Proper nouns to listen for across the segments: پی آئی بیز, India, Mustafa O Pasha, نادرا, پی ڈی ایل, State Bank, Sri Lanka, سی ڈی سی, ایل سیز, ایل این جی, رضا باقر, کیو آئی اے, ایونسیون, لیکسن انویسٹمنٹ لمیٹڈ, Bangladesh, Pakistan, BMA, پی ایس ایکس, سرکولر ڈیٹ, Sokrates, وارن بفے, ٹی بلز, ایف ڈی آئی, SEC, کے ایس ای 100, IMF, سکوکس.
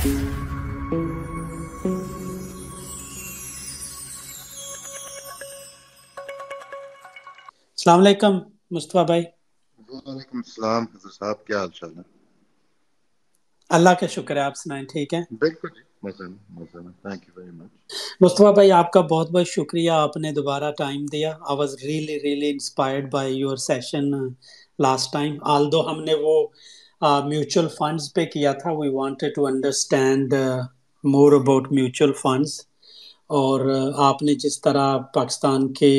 السلام علیکم مصطفیٰ بھائی۔ وعلیکم السلام حضرت صاحب، کیا حال چال ہے؟ اللہ کا شکر ہے، آپ سنائیں ٹھیک ہیں؟ بالکل thank you very much Mustafa بھائی، آپ کا بہت بہت شکریہ، آپ نے دوبارہ ٹائم دیا۔ I was really really inspired by your session last time, although ہم نے وہ میوچل فنڈز پہ کیا تھا، we wanted to understand more about mutual funds, اور آپ نے جس طرح پاکستان کے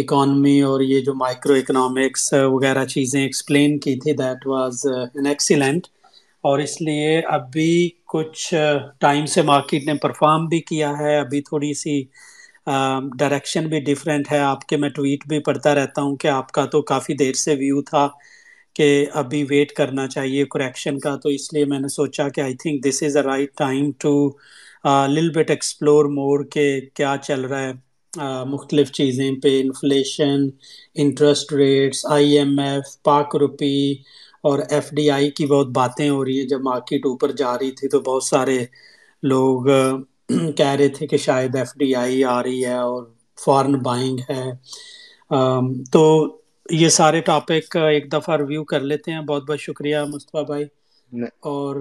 اکانومی اور یہ جو مائکرو اکنامکس وغیرہ چیزیں ایکسپلین کی تھی، دیٹ واز این ایکسیلنٹ، اور اس لیے ابھی کچھ ٹائم سے مارکیٹ نے پرفارم بھی کیا ہے، ابھی تھوڑی سی ڈائریکشن بھی ڈفرینٹ ہے آپ کے۔ میں ٹویٹ بھی پڑھتا رہتا ہوں کہ آپ کا تو کافی دیر سے ویو تھا کہ ابھی ویٹ کرنا چاہیے کریکشن کا، تو اس لیے میں نے سوچا کہ I think this is a right time to لل بٹ ایکسپلور مور کہ کیا چل رہا ہے مختلف چیزیں پہ، inflation, interest rates, I M F, Pak rupee اور ایف ڈی آئی کی بہت باتیں ہو رہی ہیں۔ جب مارکیٹ اوپر جا رہی تھی تو بہت سارے لوگ کہہ رہے تھے کہ شاید ایف ڈی آئی آ رہی ہے اور فارن بائنگ ہے، تو یہ سارے ٹاپک ایک دفعہ ریویو کر لیتے ہیں۔ بہت بہت شکریہ مصطفیٰ بھائی، اور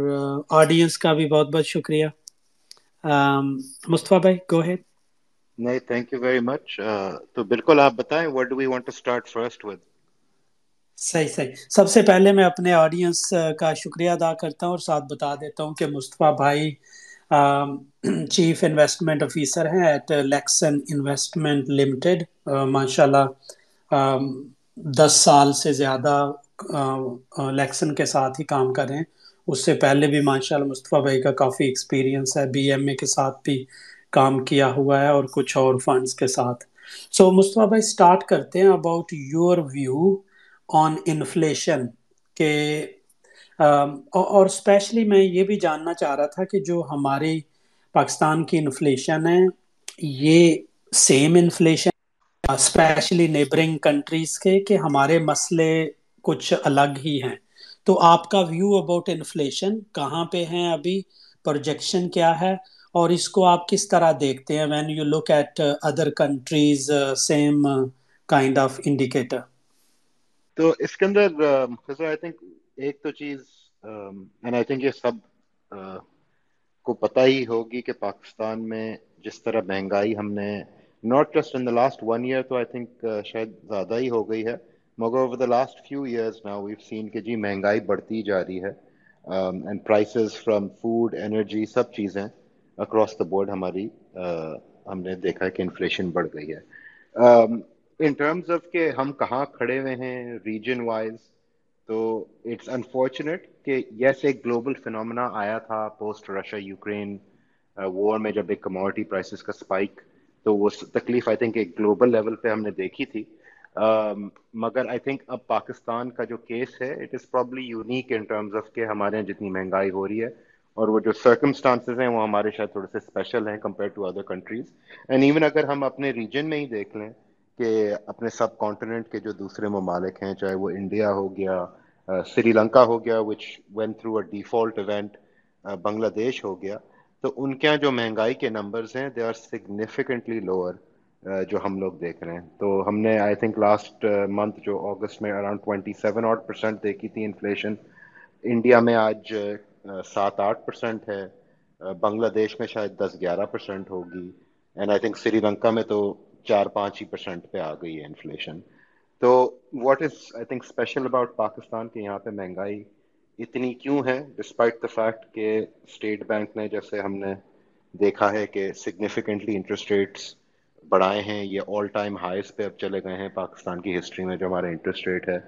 آڈینس کا بھی بہت بہت شکریہ۔ مصطفیٰ بھائی گو ہیڈ۔ نہیں تھینک یو ویری مچ، تو بالکل آپ بتائیں what do we want to start first with؟ صحیح سب سے پہلے میں اپنے آڈینس کا شکریہ ادا کرتا ہوں اور ساتھ بتا دیتا ہوں کہ مصطفیٰ بھائی چیف انویسٹمنٹ آفیسر ہیں ایٹ لیکسن انویسٹمنٹ لمیٹڈ۔ ماشاء اللہ 10 سال سے زیادہ لیکسن کے ساتھ ہی کام کر رہے ہیں، اس سے پہلے بھی ماشاء اللہ مصطفیٰ بھائی کا کافی ایکسپیرینس ہے، بی ایم اے کے ساتھ بھی کام کیا ہوا ہے اور کچھ اور فنڈز کے ساتھ۔ سو مصطفیٰ بھائی اسٹارٹ کرتے ہیں about your view on inflation کے، اور اسپیشلی میں یہ بھی جاننا چاہ رہا تھا کہ جو ہماری پاکستان کی انفلیشن ہے یہ same inflation especially neighbouring countries کے، کہ ہمارے مسئلے کچھ الگ ہی ہیں، تو آپ کا ویو اباؤٹ انفلیشن کہاں پہ ہیں ابھی، پروجیکشن کیا ہے اور اس کو آپ کس طرح دیکھتے ہیں when you look at other countries same kind of indicator؟ تو اس کے اندر I think ایک تو چیز and I think یہ سب کو پتہ ہی ہوگی کہ پاکستان میں جس طرح مہنگائی ہم نے not just in the last 1 year تو I think شاید زیادہ ہی ہو گئی ہے، مگر over the last few years now we've seen کہ جی مہنگائی بڑھتی جا رہی ہے and prices from food, energy سب چیزیں اکراس دا بورڈ ہماری ہم نے دیکھا کہ انفلیشن بڑھ گئی ہے۔ ان ٹرمز آف کہ ہم کہاں کھڑے ہوئے ہیں ریجن وائز، تو اٹس انفارچونیٹ کہ یس ایک گلوبل فنومنا آیا تھا پوسٹ رشیا یوکرین وار میں، جب ایک کموڈٹی پرائسز کا اسپائک، تو وہ تکلیف آئی تھنک ایک گلوبل لیول پہ ہم نے دیکھی تھی، مگر آئی تھنک اب پاکستان کا جو کیس ہے it is probably unique in terms of کہ ہمارے یہاں جتنی مہنگائی ہو رہی ہے اور وہ جو سرکمسٹانسز ہیں وہ ہمارے شاید تھوڑے سے اسپیشل ہیں compare to other countries, and even اگر ہم اپنے ریجن میں ہی دیکھ لیں کہ اپنے سب کانٹیننٹ کے جو دوسرے ممالک ہیں، چاہے وہ انڈیا ہو گیا، سری لنکا ہو گیا which went through a default event, Bangladesh ہو گیا، تو ان کے یہاں جو مہنگائی کے نمبرز ہیں دے آر سگنیفیکنٹلی لوور جو ہم لوگ دیکھ رہے ہیں۔ تو ہم نے آئی تھنک لاسٹ منتھ جو اگست میں اراؤنڈ 27% دیکھی تھی انفلیشن، انڈیا میں آج 7-8% ہے، بنگلہ دیش میں شاید 10-11% ہوگی، and I think Sri Lanka میں تو 4-5% پہ آ گئی ہے انفلیشن۔ تو what is I think special about Pakistan کہ یہاں پہ مہنگائی اتنی کیوں ہے، ڈسپائٹ دا فیکٹ کہ اسٹیٹ بینک نے جیسے ہم نے دیکھا ہے کہ سگنیفیکنٹلی انٹرسٹ ریٹس بڑھائے ہیں، یہ آل ٹائم ہائیز پہ اب چلے گئے ہیں پاکستان کی ہسٹری میں جو ہمارا انٹرسٹ ریٹ ہے۔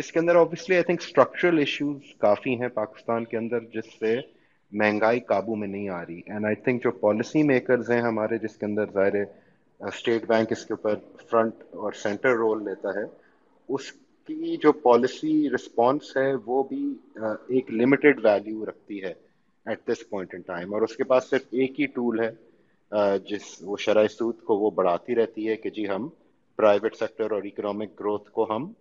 اس کے اندر obviously I think structural issues کافی ہیں پاکستان کے اندر جس سے مہنگائی قابو میں نہیں آ رہی، اینڈ آئی تھنک جو پالیسی میکرز ہیں ہمارے، جس کے اندر ظاہر اسٹیٹ بینک اس کے اوپر فرنٹ اور سینٹر رول لیتا ہے، اس کی جو پالیسی رسپانس ہے وہ بھی ایک لمیٹڈ ویلیو رکھتی ہے at this point in time, اور اس کے پاس صرف ایک ہی ٹول ہے جس وہ شرح سود کو وہ بڑھاتی رہتی ہے کہ جی ہم پرائیویٹ سیکٹر اور اکنامک گروتھ کو ہم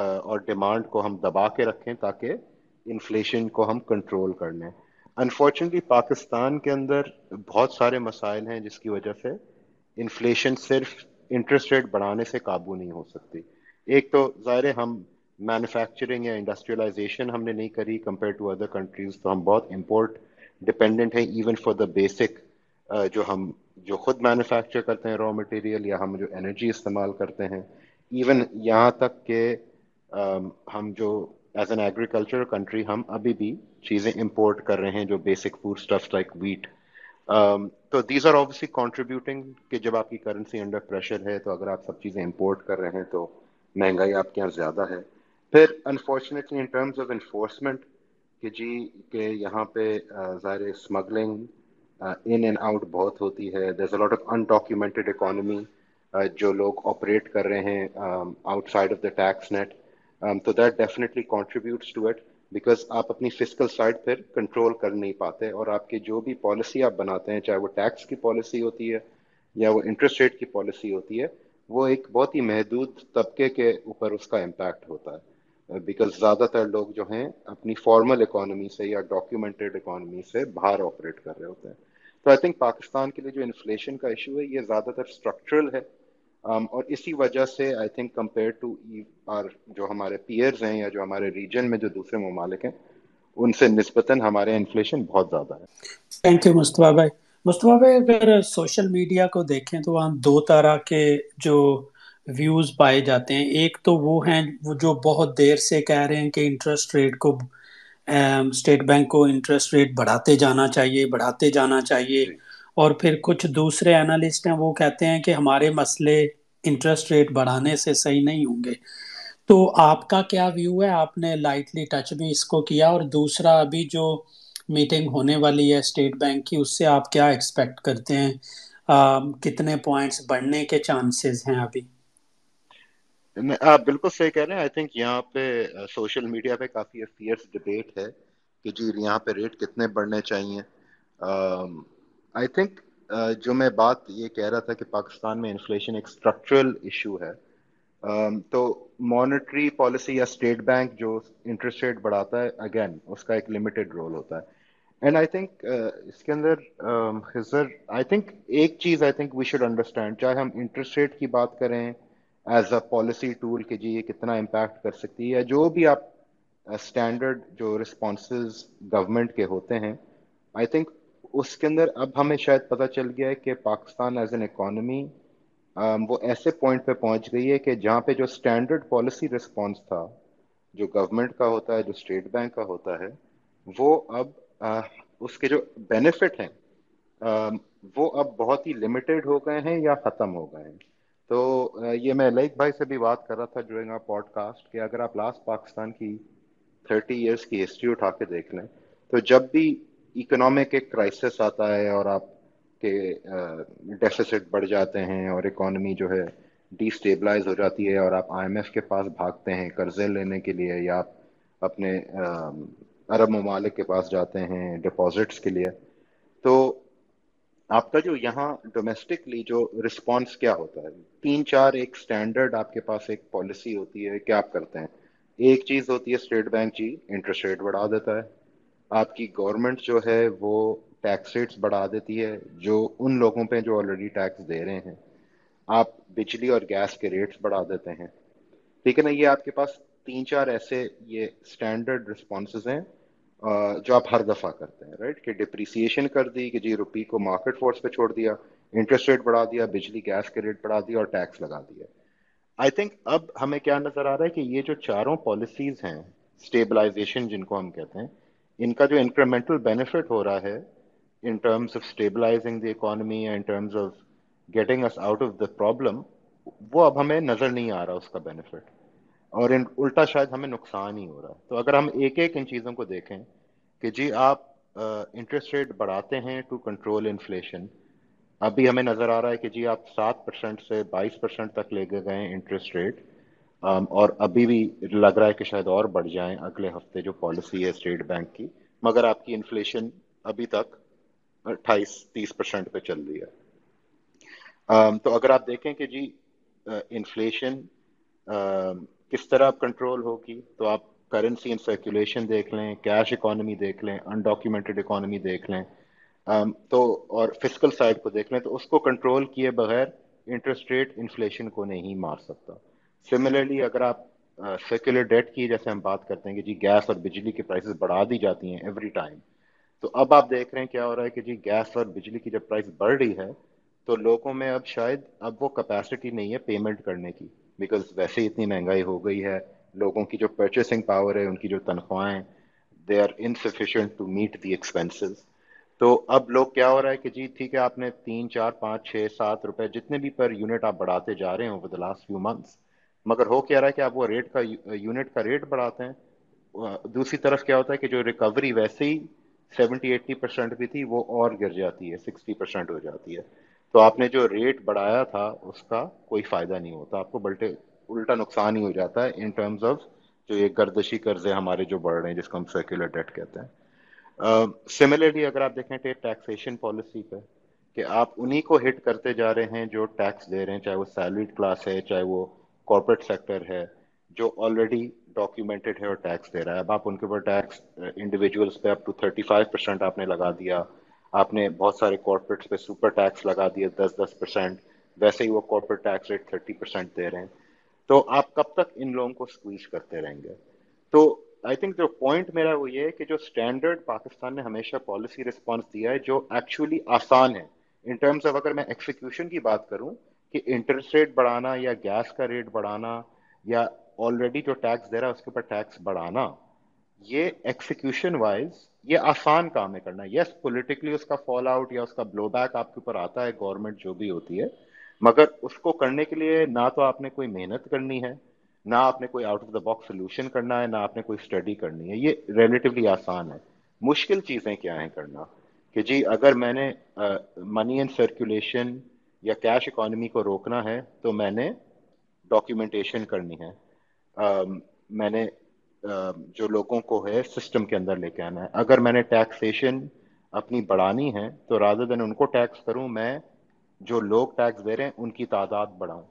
اور ڈیمانڈ کو ہم دبا کے رکھیں تاکہ انفلیشن کو ہم کنٹرول کر لیں. انفارچونیٹلی پاکستان کے اندر بہت سارے مسائل ہیں جس کی وجہ سے انفلیشن صرف انٹرسٹ ریٹ بڑھانے سے قابو نہیں ہو سکتی. ایک تو ظاہر ہے ہم مینوفیکچرنگ یا انڈسٹریلائزیشن ہم نے نہیں کری کمپیئر ٹو ادر کنٹریز, تو ہم بہت امپورٹ ڈپینڈنٹ ہیں ایون فار دا بیسک جو ہم جو خود مینوفیکچر کرتے ہیں را مٹیریل, یا ہم جو انرجی استعمال کرتے ہیں, ایون یہاں تک کہ ہم جو ایز این ایگریکلچر کنٹری ہم ابھی بھی چیزیں امپورٹ کر رہے ہیں جو basic food stuffs like wheat. تو دیز آر آبویسلی کانٹریبیوٹنگ کہ جب آپ کی کرنسی انڈر پریشر ہے تو اگر آپ سب چیزیں امپورٹ کر رہے ہیں تو مہنگائی آپ کے یہاں زیادہ ہے. پھر unfortunately in terms of enforcement کہ جی کہ یہاں پہ ظاہر اسمگلنگ ان اینڈ آؤٹ بہت ہوتی ہے. There's a lot of undocumented economy جو لوگ آپریٹ کر رہے ہیں outside of the tax net, تو that definitely contributes to it because آپ اپنی فسکل سائڈ پھر کنٹرول کر نہیں پاتے, اور آپ کی جو بھی پالیسی آپ بناتے ہیں چاہے وہ ٹیکس کی پالیسی ہوتی ہے یا وہ انٹرسٹ ریٹ کی پالیسی ہوتی ہے, وہ ایک بہت ہی محدود طبقے کے اوپر اس کا امپیکٹ ہوتا ہے بیکاز زیادہ تر لوگ جو ہیں اپنی فارمل اکانومی سے یا ڈاکیومنٹڈ اکانومی سے باہر آپریٹ کر رہے ہوتے ہیں. تو آئی تھنک پاکستان کے لیے جو انفلیشن کا ایشو ہے یہ زیادہ تر اسٹرکچرل ہے, اور اسی وجہ سے آئی تھنک کمپیئر ٹو جو ہمارے پیئرز ہیں یا جو ہمارے ریجن میں جو دوسرے ممالک ہیں ان سے نسبتاً ہمارے انفلیشن بہت زیادہ ہے. تھینک یو مصطفیٰ بھائی. مصطفیٰ بھائی اگر سوشل میڈیا کو دیکھیں تو وہاں دو طرح کے جو ویوز پائے جاتے ہیں, ایک تو وہ ہیں وہ جو بہت دیر سے کہہ رہے ہیں کہ انٹرسٹ ریٹ کو اسٹیٹ بینک کو انٹرسٹ ریٹ بڑھاتے جانا چاہیے, اور پھر کچھ دوسرے اینالسٹ ہیں وہ کہتے ہیں کہ ہمارے مسئلے انٹرسٹ ریٹ بڑھانے سے صحیح نہیں ہوں گے. تو آپ کا کیا ویو ہے؟ آپ نے لائٹلی ٹچ بھی اس کو کیا, اور دوسرا ابھی جو میٹنگ ہونے والی ہے اسٹیٹ بینک کی اس سے آپ کیا ایکسپیکٹ کرتے ہیں, کتنے پوائنٹس بڑھنے کے چانسز ہیں ابھی؟ آپ بالکل صحیح کہہ رہے ہیں. آئی تھنک یہاں پہ سوشل میڈیا پہ کافی فیئرس ڈبیٹ ہے کہ جی یہاں پہ ریٹ کتنے بڑھنے چاہیے. آئی تھنک جو میں بات یہ کہہ رہا تھا کہ پاکستان میں انفلیشن ایک اسٹرکچرل ایشو ہے, تو مانیٹری پالیسی یا اسٹیٹ بینک جو انٹرسٹ ریٹ بڑھاتا ہے اگین اس کا ایک لمیٹڈ رول ہوتا ہے. اینڈ آئی تھنک اس کے اندر خضر آئی تھنک ایک چیز I think we should understand, چاہے ہم انٹرسٹ ریٹ کی بات کریں ایز اے پالیسی ٹول کہ جی یہ کتنا امپیکٹ کر سکتی ہے یا جو بھی آپ اسٹینڈرڈ جو رسپانسز گورنمنٹ کے ہوتے ہیں, آئی تھنک اس کے اندر اب ہمیں شاید پتہ چل گیا ہے کہ پاکستان ایز این اکانومی وہ ایسے پوائنٹ پہ پہنچ گئی ہے کہ جہاں پہ جو اسٹینڈرڈ پالیسی رسپانس تھا جو گورنمنٹ کا ہوتا ہے جو اسٹیٹ بینک کا ہوتا ہے, وہ اب اس کے جو بینیفٹ ہیں وہ اب بہت ہی لمیٹیڈ ہو گئے ہیں یا ختم ہو گئے ہیں. تو یہ میں لائک بھائی سے بھی بات کر رہا تھا ڈیورنگ آ پوڈ کاسٹ کہ اگر آپ لاسٹ پاکستان کی 30 ایئرس کی ہسٹری اٹھا کے دیکھ لیں تو جب بھی اکنامک ایک کرائسس آتا ہے اور آپ کے ڈیفیسٹ بڑھ جاتے ہیں اور اکانومی جو ہے ڈی سٹیبلائز ہو جاتی ہے اور آپ آئی ایم ایف کے پاس بھاگتے ہیں قرضے لینے کے لیے یا آپ اپنے عرب ممالک کے پاس جاتے ہیں ڈپازٹس کے لیے, تو آپ کا جو یہاں ڈومیسٹکلی جو رسپانس کیا ہوتا ہے 3-4 ایک سٹینڈرڈ آپ کے پاس ایک پالیسی ہوتی ہے کہ آپ کرتے ہیں. ایک چیز ہوتی ہے اسٹیٹ بینک جی انٹرسٹ ریٹ بڑھا دیتا ہے, آپ کی گورنمنٹ جو ہے وہ ٹیکس ریٹس بڑھا دیتی ہے جو ان لوگوں پہ جو آلریڈی ٹیکس دے رہے ہیں, آپ بجلی اور گیس کے ریٹس بڑھا دیتے ہیں, ٹھیک ہے نا. یہ آپ کے پاس 3-4 ایسے یہ اسٹینڈرڈ رسپانسز ہیں جو آپ ہر دفعہ کرتے ہیں, رائٹ, کہ ڈپریسیشن کر دی کہ جی روپی کو مارکیٹ فورس پہ چھوڑ دیا, انٹرسٹ ریٹ بڑھا دیا, بجلی گیس کے ریٹ بڑھا دیا اور ٹیکس لگا دیا. آئی تھنک اب ہمیں کیا نظر آ رہا ہے کہ یہ جو چاروں پالیسیز ہیں اسٹیبلائزیشن جن کو ہم کہتے ہیں, ان کا جو انکریمنٹل بینیفٹ ہو رہا ہے in terms of stabilising the economy یا in terms of getting us out of the problem, وہ اب ہمیں نظر نہیں آ رہا اس کا بینیفٹ, اور الٹا شاید ہمیں نقصان ہی ہو رہا ہے. تو اگر ہم ایک ایک ان چیزوں کو دیکھیں کہ جی آپ انٹرسٹ ریٹ بڑھاتے ہیں ٹو کنٹرول انفلیشن, ابھی ہمیں نظر آ رہا ہے کہ جی آپ 7% سے 22% تک لے کے گئے ہیں انٹرسٹ ریٹ, اور ابھی بھی لگ رہا ہے کہ شاید اور بڑھ جائیں اگلے ہفتے جو پالیسی ہے اسٹیٹ بینک کی, مگر آپ کی انفلیشن ابھی تک 28-30% پہ چل رہی ہے. تو اگر آپ دیکھیں کہ جی انفلیشن کس طرح کنٹرول ہوگی, تو آپ کرنسی ان سرکولیشن دیکھ لیں, کیش اکانومی دیکھ لیں, انڈاکیومنٹڈ اکانومی دیکھ لیں, تو اور فسکل سائڈ کو دیکھ لیں, تو اس کو کنٹرول کیے بغیر انٹرسٹ ریٹ انفلیشن کو نہیں مار سکتا. سملرلی اگر آپ سیکولر ڈیٹ کی جیسے ہم بات کرتے ہیں کہ جی گیس اور بجلی کی پرائسز بڑھا دی جاتی ہیں ایوری ٹائم, تو اب آپ دیکھ رہے ہیں کیا ہو رہا ہے کہ جی گیس اور بجلی کی جب پرائز بڑھ رہی ہے تو لوگوں میں اب شاید اب وہ کیپیسٹی نہیں ہے پیمنٹ کرنے کی, بیکاز ویسے ہی اتنی مہنگائی ہو گئی ہے, لوگوں کی جو پرچیسنگ پاور ہے, ان کی جو تنخواہیں, they are insufficient to meet the expenses. تو اب لوگ کیا ہو رہا ہے کہ جی ٹھیک ہے آپ نے 3, 4, 5, 6, 7 روپے جتنے بھی پر یونٹ آپ بڑھاتے جا رہے ہیں over the last few months, مگر ہو کیا رہا ہے کہ آپ وہ ریٹ کا یونٹ کا ریٹ بڑھاتے ہیں. دوسری طرف کیا ہوتا ہے کہ جو ریکوری ویسے ہی 70-80% بھی تھی وہ اور گر جاتی ہے, 60% ہو جاتی ہے. تو آپ نے جو ریٹ بڑھایا تھا اس کا کوئی فائدہ نہیں ہوتا, آپ کو بلکہ الٹا نقصان ہی ہو جاتا ہے ان ٹرمز آف جو یہ گردشی قرضے ہمارے جو بڑھ رہے ہیں جس کو ہم سرکولر ڈیٹ کہتے ہیں. سملرلی اگر آپ دیکھیں ٹیکسیشن پالیسی پہ کہ آپ انہی کو ہٹ کرتے جا رہے ہیں جو ٹیکس دے رہے ہیں, چاہے وہ سیلریڈ کلاس ہے, چاہے وہ کارپوریٹ سیکٹر ہے جو آلریڈی ڈاکیومنٹڈ ہے اور ٹیکس دے رہا ہے. اب آپ ان کے اوپر ٹیکس انڈیویجولس پہ اپ ٹو 35% آپ نے لگا دیا, آپ نے بہت سارے کارپوریٹس پہ سپر ٹیکس لگا دیا 10-10%, ویسے ہی وہ کارپوریٹ ٹیکس ریٹ 30% دے رہے ہیں. تو آپ کب تک ان لوگوں کو سکویز کرتے رہیں گے؟ تو آئی تھنک جو پوائنٹ میرا وہ یہ ہے کہ جو اسٹینڈرڈ پاکستان نے ہمیشہ پالیسی رسپانس دیا ہے جو ایکچولی آسان ہے ان ٹرمز آف, اگر میں ایکسیکیوشن کی بات کروں کہ انٹرسٹ ریٹ بڑھانا یا گیس کا ریٹ بڑھانا یا آلریڈی جو ٹیکس دے رہا ہے اس کے اوپر ٹیکس بڑھانا, یہ ایکسیکیوشن وائز یہ آسان کام ہے کرنا. یس پولیٹیکلی اس کا فال آؤٹ یا اس کا بلو بیک آپ کے اوپر آتا ہے, گورنمنٹ جو بھی ہوتی ہے, مگر اس کو کرنے کے لیے نہ تو آپ نے کوئی محنت کرنی ہے, نہ آپ نے کوئی out of the box solution کرنا ہے, نہ آپ نے کوئی اسٹڈی کرنی ہے. یہ ریلیٹیولی آسان ہے. مشکل چیزیں کیا ہیں کرنا کہ جی اگر میں نے منی اینڈ سرکولیشن یا کیش اکانومی کو روکنا ہے تو میں نے ڈاکیومنٹیشن کرنی ہے, میں نے جو لوگوں کو ہے سسٹم کے اندر لے کے آنا ہے. اگر میں نے ٹیکسیشن اپنی بڑھانی ہے تو رادر دین ان کو ٹیکس کروں, میں جو لوگ ٹیکس دے رہے ہیں ان کی تعداد بڑھاؤں.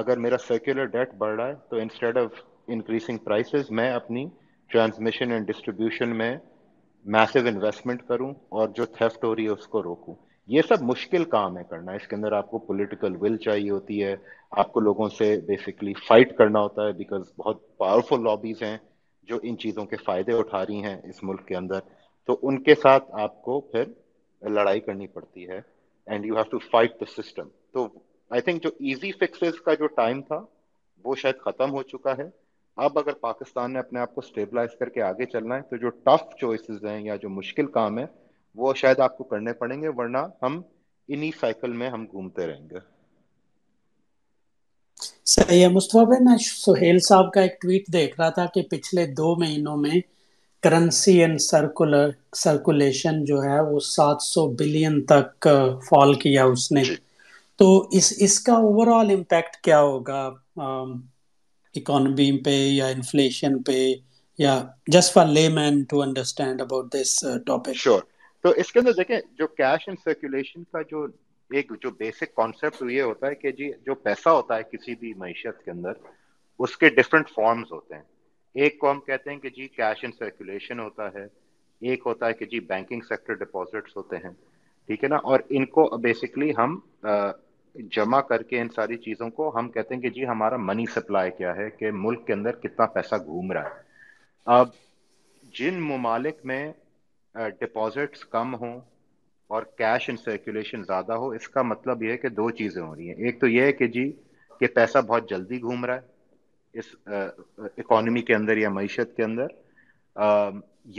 اگر میرا سرکولر ڈیٹ بڑھ رہا ہے تو انسٹیڈ آف انکریزنگ پرائسز میں اپنی ٹرانسمیشن اینڈ ڈسٹریبیوشن میں میسو انویسٹمنٹ کروں اور جو تھیفٹ ہو رہی ہے اس کو روکوں. یہ سب مشکل کام ہے کرنا, اس کے اندر آپ کو پولیٹیکل ول چاہیے ہوتی ہے, آپ کو لوگوں سے بیسکلی فائٹ کرنا ہوتا ہے, بیکاز بہت پاورفل لابیز ہیں جو ان چیزوں کے فائدے اٹھا رہی ہیں اس ملک کے اندر, تو ان کے ساتھ آپ کو پھر لڑائی کرنی پڑتی ہے and you have to fight the system. تو آئی تھنک جو ایزی فکسز کا جو ٹائم تھا وہ شاید ختم ہو چکا ہے. اب اگر پاکستان نے اپنے آپ کو اسٹیبلائز کر کے آگے چلنا ہے تو جو ٹف چوائسیز ہیں یا جو مشکل کام ہے وہ شاید آپ کو کرنے پڑیں گے, ورنہ ہم انہی سائیکل میں ہم گھومتے رہیں گے. صحیح ہے مصطفیٰ بھائی. میں سہیل صاحب کا ایک ٹویٹ دیکھ رہا تھا کہ پچھلے 2 مہینوں میں کرنسی اینڈ سرکولیشن جو ہے وہ 700 بلین تک فال کیا اس نے. تو اس کا اوور آل امپیکٹ کیا ہوگا اکانومی پہ یا انفلیشن پہ, یا just for layman to understand about this topic? Sure. تو اس کے اندر دیکھیں جو کیش اینڈ سرکولیشن کا جو ایک جو بیسک کانسیپٹ یہ ہوتا ہے کہ جی جو پیسہ ہوتا ہے کسی بھی معیشت کے اندر اس کے ڈفرینٹ فارمز ہوتے ہیں. ایک کو ہم کہتے ہیں کہ جی کیش اینڈ سرکولیشن ہوتا ہے, ایک ہوتا ہے کہ جی بینکنگ سیکٹر ڈپازٹس ہوتے ہیں, ٹھیک ہے نا, اور ان کو بیسکلی ہم جمع کر کے ان ساری چیزوں کو ہم کہتے ہیں کہ جی ہمارا منی سپلائی کیا ہے, کہ ملک کے اندر کتنا پیسہ گھوم رہا ہے. اب جن ممالک میں ڈپازٹس کم ہوں اور کیش ان سرکولیشن زیادہ ہو, اس کا مطلب یہ ہے کہ دو چیزیں ہو رہی ہیں. ایک تو یہ ہے کہ جی کہ پیسہ بہت جلدی گھوم رہا ہے اس اکانومی کے اندر یا معیشت کے اندر,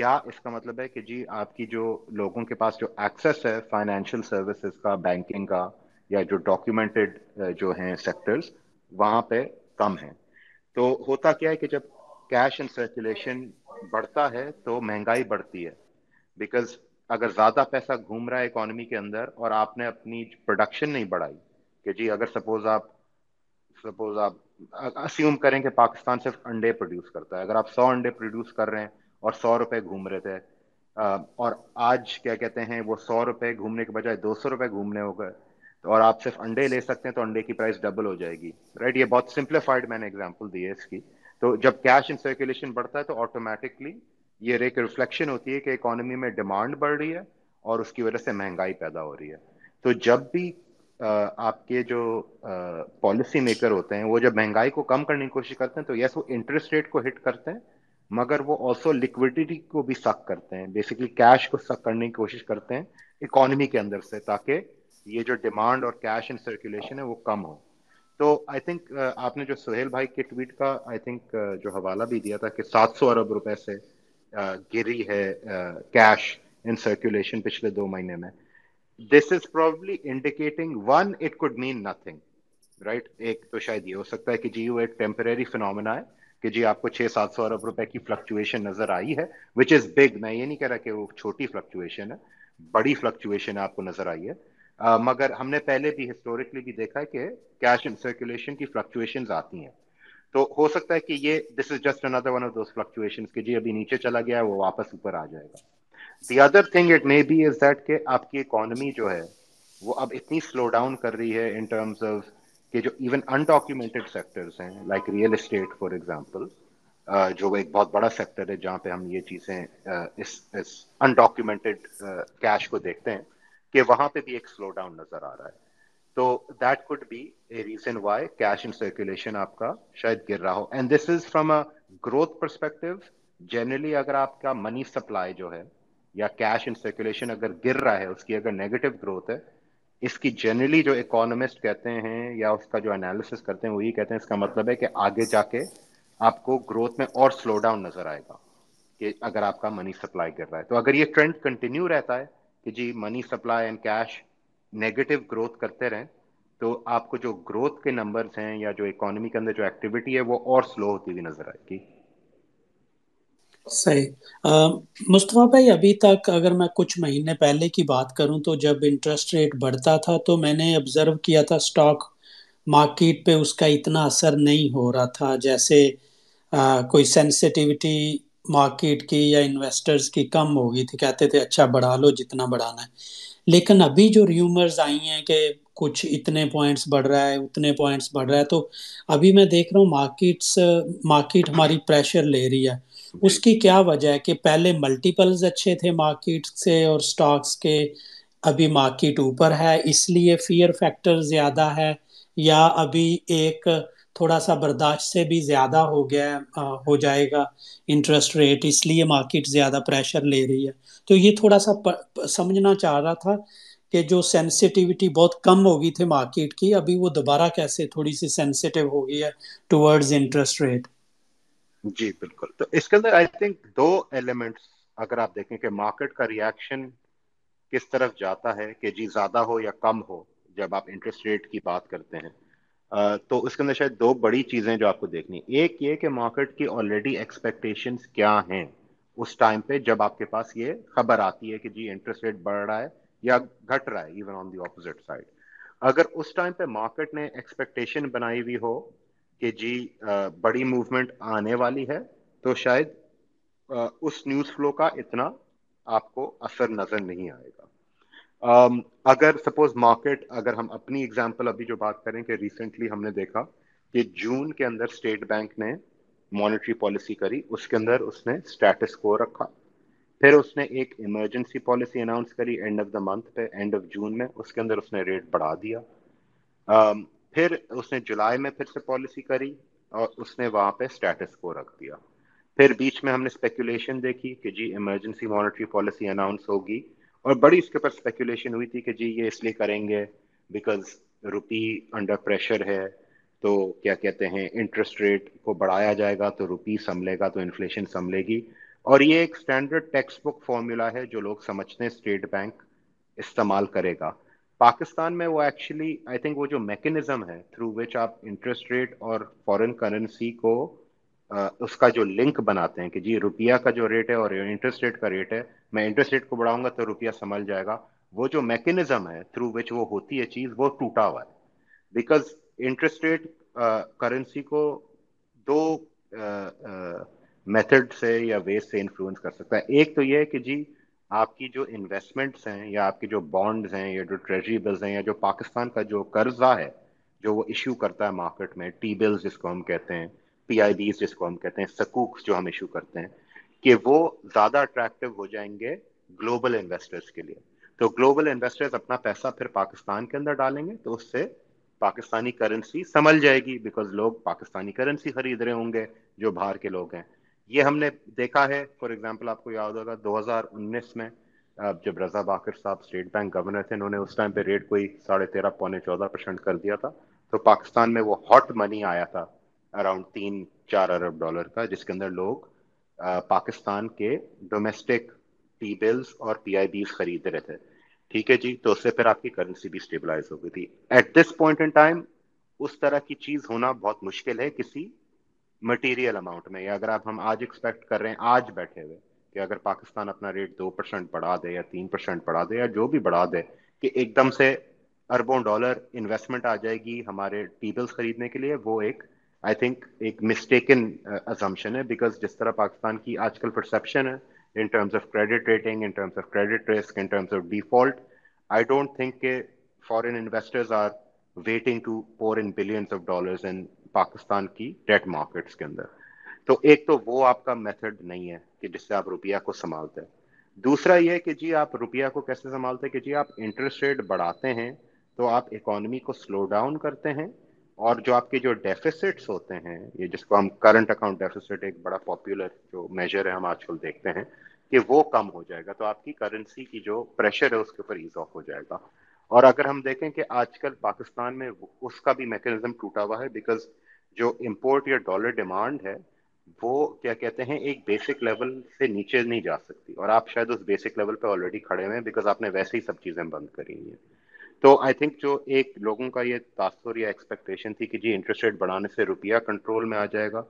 یا اس کا مطلب ہے کہ جی آپ کی جو لوگوں کے پاس جو ایکسیس ہے فائنینشیل سروسز کا, بینکنگ کا, یا جو ڈاکیومنٹڈ جو ہیں سیکٹرز وہاں پہ کم ہیں. تو ہوتا کیا ہے کہ جب کیش ان سرکولیشن بڑھتا ہے تو مہنگائی بڑھتی ہے, بیکاز اگر زیادہ پیسہ گھوم رہا ہے اکانومی کے اندر اور آپ نے اپنی پروڈکشن نہیں بڑھائی, کہ جی اگر سپوز آپ اسیوم کریں کہ پاکستان صرف انڈے پروڈیوس کرتا ہے, اگر آپ 100 انڈے پروڈیوس کر رہے ہیں اور 100 روپے گھوم رہے تھے, اور آج کیا کہتے ہیں وہ 100 روپے گھومنے کے بجائے 200 روپے گھومنے ہو گئے, اور آپ صرف انڈے لے سکتے ہیں تو انڈے کی پرائز ڈبل ہو جائے گی, رائٹ. یہ بہت سمپلیفائڈ میں نے ایگزامپل دی ہے اس کی, تو جب کیش ان سرکولیشن بڑھتا ہے تو آٹومیٹکلی یہ ایک ریفلیکشن ہوتی ہے کہ اکانومی میں ڈیمانڈ بڑھ رہی ہے اور اس کی وجہ سے مہنگائی پیدا ہو رہی ہے. تو جب بھی آپ کے جو پالیسی میکر ہوتے ہیں وہ جب مہنگائی کو کم کرنے کی کوشش کرتے ہیں تو یس وہ انٹرسٹ ریٹ کو ہٹ کرتے ہیں مگر وہ آلسو لکوڈیٹی کو بھی سک کرتے ہیں, بیسیکلی کیش کو سک کرنے کی کوشش کرتے ہیں اکانومی کے اندر سے تاکہ یہ جو ڈیمانڈ اور کیش ان سرکولیشن ہے وہ کم ہو. تو آئی تھنک آپ نے جو سہیل بھائی کے ٹویٹ کا آئی تھنک جو حوالہ بھی دیا تھا کہ 700 ارب روپے سے گری ہے کیش ان سرکولیشن پچھلے 2 مہینے میں. This is probably indicating, one, it could mean nothing, right? ایک تو شاید یہ ہو سکتا ہے کہ جی وہ ایک ٹیمپریری فنومینا ہے کہ جی آپ کو 600-700 ارب روپے کی فلکچویشن نظر آئی ہے, وچ از بگ. میں یہ نہیں کہہ رہا کہ وہ چھوٹی فلکچویشن ہے, بڑی فلکچویشن آپ کو نظر آئی ہے, مگر ہم نے پہلے بھی ہسٹورکلی بھی دیکھا ہے کہ کیش ان سرکولیشن کی فلکچویشنز آتی ہیں. تو ہو سکتا ہے کہ یہ this is just another one of those fluctuations کہ جی ابھی نیچے چلا گیا ہے وہ واپس اوپر آ جائے گا. The other thing it may be is that کہ آپ کی اکانومی جو ہے وہ اب اتنی سلو ڈاؤن کر رہی ہے ان ٹرمز آف کہ جو ایون انڈاکیومنٹڈ سیکٹرز ہیں like real estate for example, جو ایک بہت بڑا سیکٹر ہے جہاں پہ ہم یہ چیزیں اس انڈاکیومنٹڈ کیش کو دیکھتے ہیں, کہ وہاں پہ بھی ایک سلو ڈاؤن نظر آ رہا ہے. تو that could be a reason why cash in circulation آپ کا شاید گر رہا ہو. And this is from a growth perspective. Generally اگر آپ کا منی سپلائی جو ہے یا کیش ان سرکولیشن اگر گر رہا ہے, اس کی اگر نیگیٹو گروتھ ہے, اس کی جنرلی جو اکانومسٹ کہتے ہیں یا اس کا جو انالیسس کرتے ہیں وہ یہ کہتے ہیں اس کا مطلب ہے کہ آگے جا کے آپ کو گروتھ میں اور سلو ڈاؤن نظر آئے گا کہ اگر آپ کا منی سپلائی گر رہا ہے. تو اگر یہ ٹرینڈ کنٹینیو رہتا ہے کہ جی money supply and cash negative growth کرتے رہیں تو آپ کو جو گروتھ کے نمبرز ہیں یا جو اکانومی کے اندر جو ایکٹیویٹی ہے وہ اور سلو ہوتی ہوئی نظر آئے گی. صحیح. مصطفیٰ بھائی, ابھی تک اگر میں کچھ مہینے پہلے کی بات کروں تو جب انٹرسٹ ریٹ بڑھتا تھا تو میں نے آبزرو کیا تھا اسٹاک مارکیٹ پہ اس کا اتنا اثر نہیں ہو رہا تھا, جیسے کوئی سینسٹیوٹی مارکیٹ کی یا انویسٹرز کی کم ہو گئی تھی, کہتے تھے اچھا بڑھا لو جتنا بڑھانا ہے. لیکن ابھی جو ریومرز آئی ہیں کہ کچھ اتنے پوائنٹس بڑھ رہا ہے اتنے پوائنٹس بڑھ رہا ہے, تو ابھی میں دیکھ رہا ہوں مارکیٹ ہماری پریشر لے رہی ہے. اس کی کیا وجہ ہے کہ پہلے ملٹیپلز اچھے تھے مارکیٹ سے اور سٹاکس کے, ابھی مارکیٹ اوپر ہے اس لیے فیئر فیکٹر زیادہ ہے, یا ابھی ایک تھوڑا سا برداشت سے بھی زیادہ ہو جائے گا انٹرسٹ ریٹ, اس لیے مارکیٹ زیادہ پریشر لے رہی ہے. تو یہ تھوڑا سا سمجھنا چاہ رہا تھا کہ جو سینسیٹیوٹی بہت کم ہو گئی تھی مارکیٹ کی, ابھی وہ دوبارہ کیسے تھوڑی سی سینسیٹیو ہو گئی ہے ٹورڈز انٹرسٹ ریٹ. جی بالکل. تو اس کے اندر آئی تھنک 2 ایلیمنٹس اگر آپ دیکھیں کہ مارکیٹ کا ریاکشن کس طرف جاتا ہے کہ جی زیادہ ہو یا کم ہو جب آپ انٹرسٹ ریٹ کی بات کرتے ہیں, تو اس کے اندر شاید 2 بڑی چیزیں جو آپ کو دیکھنی. ایک یہ کہ مارکیٹ کی آلریڈی ایکسپیکٹیشنز کیا ہیں اس ٹائم پہ جب آپ کے پاس یہ خبر آتی ہے کہ جی انٹرسٹ ریٹ بڑھ رہا ہے یا گھٹ رہا ہے, even on the opposite side. اگر اس ٹائم پہ مارکیٹ نے ایکسپیکٹیشن بنائی ہوئی ہو کہ جی بڑی موومنٹ آنے والی ہے, تو شاید اس نیوز فلو کا اتنا آپ کو اثر نظر نہیں آئے گا. اگر سپوز مارکیٹ, اگر ہم اپنی ایگزامپل ابھی جو بات کریں کہ ریسنٹلی ہم نے دیکھا کہ جون کے اندر اسٹیٹ بینک نے مانیٹری پالیسی کری, اس کے اندر اس نے اسٹیٹس کو رکھا, پھر اس نے ایک ایمرجنسی پالیسی اناؤنس کری اینڈ آف دا منتھ پہ, اینڈ آف جون میں, اس کے اندر اس نے ریٹ بڑھا دیا. پھر اس نے جولائی میں پھر سے پالیسی کری اور اس نے وہاں پہ اسٹیٹس کو رکھ دیا. پھر بیچ میں ہم نے اسپیکولیشن دیکھی کہ جی ایمرجنسی مانیٹری پالیسی اناؤنس ہوگی, اور بڑی اس کے اوپر اسپیکولیشن ہوئی تھی کہ جی یہ اس لیے کریں گے بیکاز روپی انڈر پریشر ہے, تو کیا کہتے ہیں انٹرسٹ ریٹ کو بڑھایا جائے گا تو روپی سنبھلے گا تو انفلیشن سنبھلے گی. اور یہ ایک اسٹینڈرڈ ٹیکسٹ بک فارمولا ہے جو لوگ سمجھتے ہیں اسٹیٹ بینک استعمال کرے گا. پاکستان میں وہ ایکچولی آئی تھنک وہ جو میکنزم ہے تھرو وچ آپ انٹرسٹ ریٹ اور فارن کرنسی کو اس کا جو لنک بناتے ہیں کہ جی روپیہ کا جو ریٹ ہے اور انٹرسٹ ریٹ کا ریٹ ہے, میں انٹرسٹ ریٹ کو بڑھاؤں گا تو روپیہ سنبھل جائے گا, وہ جو میکنزم ہے تھرو وچ وہ ہوتی ہے چیز, وہ ٹوٹا ہوا ہے. بیکاز انٹرسٹ ریٹ کرنسی کو 2 میتھڈ سے یا ویز سے انفلوئنس کر سکتا ہے. ایک تو یہ ہے کہ جی آپ کی جو انویسٹمنٹس ہیں یا آپ کے جو بانڈز ہیں یا جو ٹریجری بلز ہیں یا جو پاکستان کا جو قرضہ ہے جو وہ ایشو کرتا ہے مارکیٹ میں, ٹی بلز جس کو ہم کہتے ہیں, پی آئی بیز جس کو ہم کہتے ہیں سکوکس جو ہم ایشو کرتے ہیں کہ وہ زیادہ اٹریکٹو ہو جائیں گے گلوبل انویسٹرز کے لیے. تو گلوبل انویسٹرز اپنا پیسہ پھر پاکستان کے اندر ڈالیں گے تو اس سے پاکستانی کرنسی سنبھل جائے گی بیکاز لوگ پاکستانی کرنسی خرید رہے ہوں گے جو باہر کے لوگ ہیں. یہ ہم نے دیکھا ہے فار ایگزامپل آپ کو یاد ہوگا 2019 میں جب رضا باقر صاحب اسٹیٹ بینک گورنر تھے انہوں نے اس ٹائم پہ ریٹ کوئی 13.5-14% کر دیا تھا تو پاکستان میں وہ ہاٹ منی آیا تھا اراؤنڈ 3-4 ارب ڈالر کا جس کے اندر لوگ پاکستان کے ڈومیسٹک پی بلز اور پی آئی بیز خرید رہے تھے. ٹھیک ہے جی, تو اس سے پھر آپ کی کرنسی بھی اسٹیبلائز ہو گئی تھی. At this point in time اس طرح کی چیز ہونا بہت مشکل ہے کسی مٹیریل اماؤنٹ میں. یا اگر آپ ہم آج ایکسپیکٹ کر رہے ہیں آج بیٹھے ہوئے کہ اگر پاکستان اپنا ریٹ 2% بڑھا دے یا 3% بڑھا دے یا جو بھی بڑھا دے کہ ایک دم سے اربوں ڈالر انویسٹمنٹ آ جائے گی ہمارے ٹی بلز خریدنے کے لیے, وہ ایک آئی تھنک ایک مسٹیکن اسمپشن ہے. بیکاز جس طرح پاکستان کی آج کل پرسیپشن ہے in terms of credit rating, in terms of credit risk, in terms of default, I don't think کہ foreign investors are waiting to pour in billions of dollars in Pakistan کی debt markets کے اندر. تو ایک تو وہ آپ کا میتھڈ نہیں ہے کہ جس سے آپ روپیہ کو سنبھالتے ہیں. دوسرا یہ کہ جی آپ روپیہ کو کیسے سنبھالتے ہیں کہ جی آپ انٹرسٹ ریٹ بڑھاتے ہیں تو آپ اکانومی کو سلو ڈاؤن کرتے ہیں اور جو آپ کے جو ڈیفیسٹس ہوتے ہیں یہ جس کو ہم کرنٹ اکاؤنٹ ڈیفیسٹ ایک بڑا پاپولر جو میجر ہے ہم آج کل دیکھتے ہیں کہ وہ کم ہو جائے گا تو آپ کی کرنسی کی جو پریشر ہے اس کے اوپر ایز آف ہو جائے گا. اور اگر ہم دیکھیں کہ آج کل پاکستان میں اس کا بھی میکینزم ٹوٹا ہوا ہے بیکاز جو امپورٹ یا ڈالر ڈیمانڈ ہے وہ کیا کہتے ہیں ایک بیسک لیول سے نیچے نہیں جا سکتی اور آپ شاید اس بیسک لیول پہ آلریڈی کھڑے ہوئے ہیں بیکاز آپ نے ویسے ہی سب چیزیں بند کری ہیں. تو آئی تھنک جو ایک لوگوں کا یہ تاثر یا ایکسپیکٹیشن تھی کہ جی انٹرسٹ ریٹ بڑھانے سے روپیہ کنٹرول میں آ جائے گا,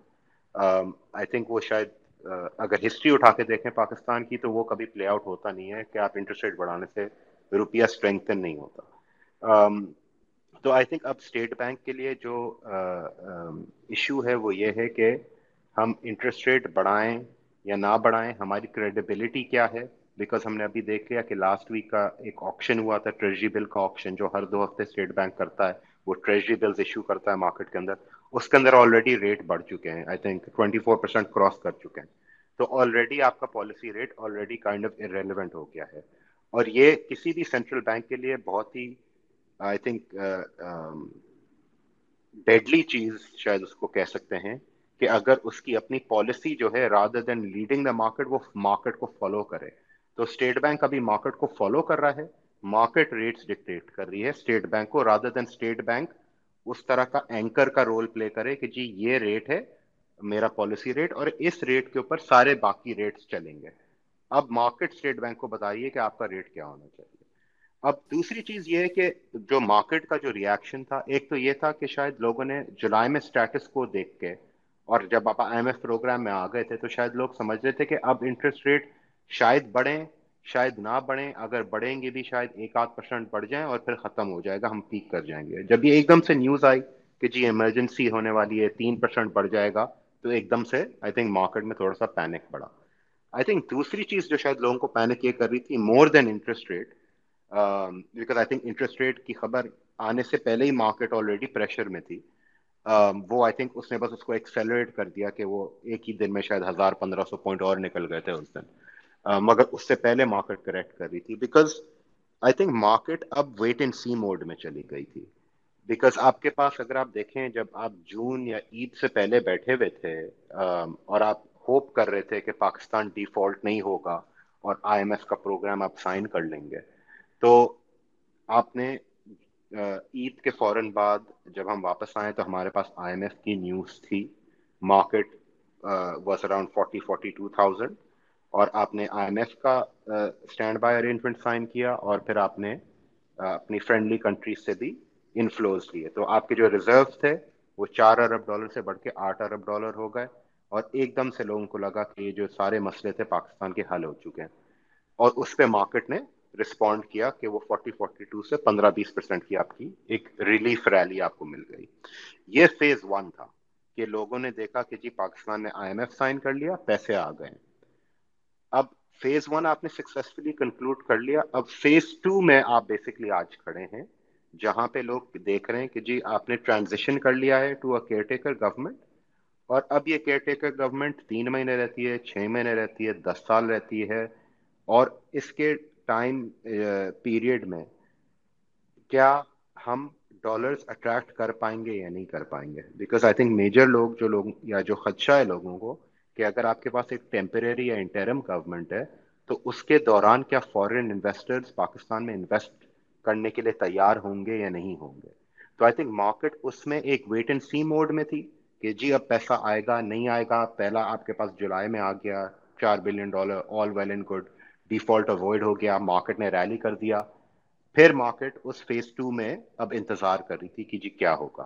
آئی تھنک وہ شاید اگر ہسٹری اٹھا کے دیکھیں پاکستان کی تو وہ کبھی پلے آؤٹ ہوتا نہیں ہے کہ آپ انٹرسٹ ریٹ بڑھانے سے روپیہ اسٹرینگتھن نہیں ہوتا. تو آئی تھنک اب اسٹیٹ بینک کے لیے جو ایشو ہے وہ یہ ہے کہ ہم انٹرسٹ ریٹ بڑھائیں یا نہ بڑھائیں ہماری کریڈیبلٹی کیا ہے بیکاز ہم نے ابھی دیکھ لیا کہ لاسٹ ویک کا ایک آکشن ہوا تھا ٹریجری بل کا آکشن جو ہر 2 ہفتے اسٹیٹ بینک کرتا ہے وہ ٹریجری بلز ایشو کرتا ہے مارکیٹ کے اندر. اس کے اندر آلریڈی ریٹ بڑھ چکے ہیں, آئی تھنک 24% کراس کر چکے ہیں. تو آلریڈی آپ کا policy rate already kind of irrelevant ہو گیا ہے اور یہ کسی بھی سینٹرل بینک کے لیے بہت ہی آئی تھنک ڈیڈلی چیز شاید اس کو کہہ سکتے ہیں کہ اگر اس کی اپنی پالیسی جو ہے rather than leading the market وہ مارکیٹ کو فالو کرے. تو اسٹیٹ بینک ابھی مارکیٹ کو فالو کر رہا ہے, مارکیٹ ریٹس ڈکٹیٹ کر رہی ہے اسٹیٹ بینک کو رادر دین اسٹیٹ بینک اس طرح کا اینکر کا رول پلے کرے کہ جی یہ ریٹ ہے میرا پالیسی ریٹ اور اس ریٹ کے اوپر سارے باقی ریٹس چلیں گے. اب مارکیٹ اسٹیٹ بینک کو بتائیے کہ آپ کا ریٹ کیا ہونا چاہیے. اب دوسری چیز یہ ہے کہ جو مارکیٹ کا جو ریاکشن تھا ایک تو یہ تھا کہ شاید لوگوں نے جولائی میں اسٹیٹس کو دیکھ کے اور جب آپ آئی ایم ایف پروگرام میں آ گئے تھے تو شاید لوگ سمجھ رہے تھے کہ اب انٹرسٹ ریٹ شاید بڑھیں شاید نہ بڑھیں, اگر بڑھیں گے بھی شاید 1-2% بڑھ جائیں اور پھر ختم ہو جائے گا, ہم پیک کر جائیں گے. جب یہ ایک دم سے نیوز آئی کہ جی ایمرجنسی ہونے والی ہے 3% بڑھ جائے گا تو ایک دم سے آئی تھنک مارکیٹ میں تھوڑا سا پینک بڑھا. آئی تھنک دوسری چیز جو شاید لوگوں کو پینک یہ کر رہی تھی more than interest rate because I think interest rate کی خبر آنے سے پہلے ہی مارکیٹ آلریڈی پریشر میں تھی, وہ آئی تھنک اس نے بس اس کو ایکسیلریٹ کر دیا کہ وہ ایک ہی دن میں شاید 1000-1500 پوائنٹ اور نکل گئے تھے اس دن, مگر اس سے پہلے مارکیٹ کریکٹ کر رہی تھی بیکاز آئی تھنک مارکیٹ اب ویٹ اینڈ سی موڈ میں چلی گئی تھی. بیکاز آپ کے پاس اگر آپ دیکھیں جب آپ جون یا عید سے پہلے بیٹھے ہوئے تھے اور آپ ہوپ کر رہے تھے کہ پاکستان ڈیفالٹ نہیں ہوگا اور آئی ایم ایف کا پروگرام آپ سائن کر لیں گے تو آپ نے عید کے فوراً بعد جب ہم واپس آئے تو ہمارے پاس آئی ایم ایف کی نیوز تھی, مارکیٹ واز اراؤنڈ 40-42,000 اور آپ نے آئی ایم ایف کا اسٹینڈ بائی ارینجمنٹ سائن کیا اور پھر آپ نے اپنی فرینڈلی کنٹریز سے بھی انفلوز لیے تو آپ کے جو ریزروز تھے وہ 4 ارب ڈالر سے بڑھ کے 8 ارب ڈالر ہو گئے اور ایک دم سے لوگوں کو لگا کہ یہ جو سارے مسئلے تھے پاکستان کے حل ہو چکے ہیں اور اس پہ مارکیٹ نے رسپونڈ کیا کہ وہ 42 سے 15-20% کی آپ کی ایک ریلیف ریلی آپ کو مل گئی. یہ فیز 1 تھا کہ لوگوں نے دیکھا کہ جی پاکستان نے آئی ایم ایف سائن کر لیا پیسے آ گئے. اب فیز 1 آپ نے سکسیسفلی کنکلوڈ کر لیا. اب فیز 2 میں آپ بیسکلی آج کھڑے ہیں جہاں پہ لوگ دیکھ رہے ہیں کہ جی آپ نے ٹرانزیشن کر لیا ہے to a caretaker government اور اب یہ کیئر ٹیکر گورنمنٹ 3 مہینے رہتی ہے, 6 مہینے رہتی ہے, 10 سال رہتی ہے, اور اس کے ٹائم پیریڈ میں کیا ہم ڈالرز اٹریکٹ کر پائیں گے یا نہیں کر پائیں گے؟ بیکاز آئی تھنک میجر لوگ یا جو خدشہ ہے لوگوں کو کہ اگر آپ کے پاس ایک ٹیمپریری یا انٹرم گورنمنٹ ہے تو اس کے دوران کیا فارن انویسٹرز پاکستان میں انویسٹ کرنے کے لیے تیار ہوں گے یا نہیں ہوں گے. تو آئی تھنک مارکیٹ اس میں ایک ویٹ اینڈ سی موڈ میں تھی کہ جی اب پیسہ آئے گا نہیں آئے گا. پہلا آپ کے پاس جولائی میں آ گیا, $4 billion, all well and good, default avoid ہو گیا, مارکیٹ نے ریلی کر دیا. پھر مارکیٹ اس فیز 2 میں اب انتظار کر رہی تھی کہ جی کیا ہوگا,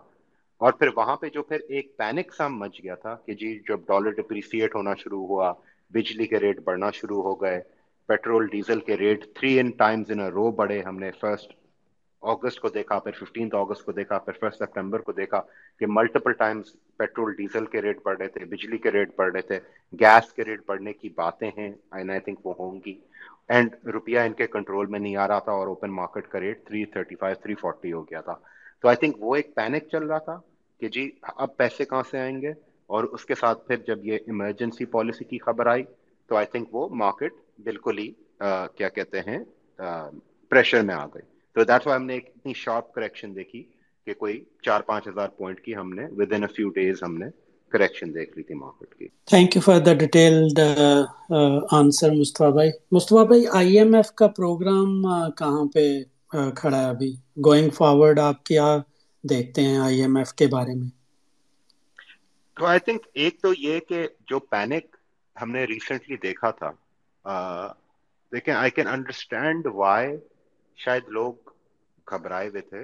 اور پھر وہاں پہ جو پھر ایک پینک سا مچ گیا تھا کہ جی جب ڈالر ڈپریسیٹ ہونا شروع ہوا, بجلی کے ریٹ بڑھنا شروع ہو گئے, پیٹرول ڈیزل کے rate 3 times in a row بڑھے. ہم نے 1 اگست کو دیکھا, پھر 15 اگست کو دیکھا, پھر 1 سپٹمبر کو دیکھا کہ ملٹیپل ٹائمز پیٹرول ڈیزل کے ریٹ بڑھ رہے تھے, بجلی کے ریٹ بڑھ رہے تھے, گیس کے ریٹ بڑھنے کی باتیں ہیں, اینڈ آئی تھنک وہ ہوں گی. اینڈ روپیہ ان کے کنٹرول میں نہیں آ رہا تھا اور اوپن مارکیٹ کا ریٹ 335 340 ہو گیا تھا. تو آئی تھنک وہ ایک پینک چل رہا تھا کہ جی اب پیسے کہاں سے آئیں گے, اور اس کے ساتھ پھر جب یہ ایمرجنسی پالیسی کی خبر آئی تو آئی تھنک وہ مارکیٹ بالکل ہی کیا کہتے ہیں پریشر میں آ گئی. تو دیٹس وائی ہم نے ایک اتنی شارپ کریکشن دیکھی کہ کوئی 4-5 ہزار پوائنٹ کی ہم نے within a few days ہم نے کریکشن دیکھ لی تھی مارکیٹ کی. Thank you for the detailed answer Mustafa بھائی. مصطفیٰ بھائی, آئی ایم ایف کا پروگرام کہاں پہ کھڑا ہے ابھی گوئنگ فارورڈ؟ آپ کیا دیکھتے ہیں آئی ایم ایف کے بارے میں؟ تو آئی تھنک ایک تو یہ کہ جو پینک ہم نے ریسنٹلی دیکھا تھا, دیکھیں آئی کین انڈرسٹینڈ وائی شاید لوگ گھبرائے ہوئے تھے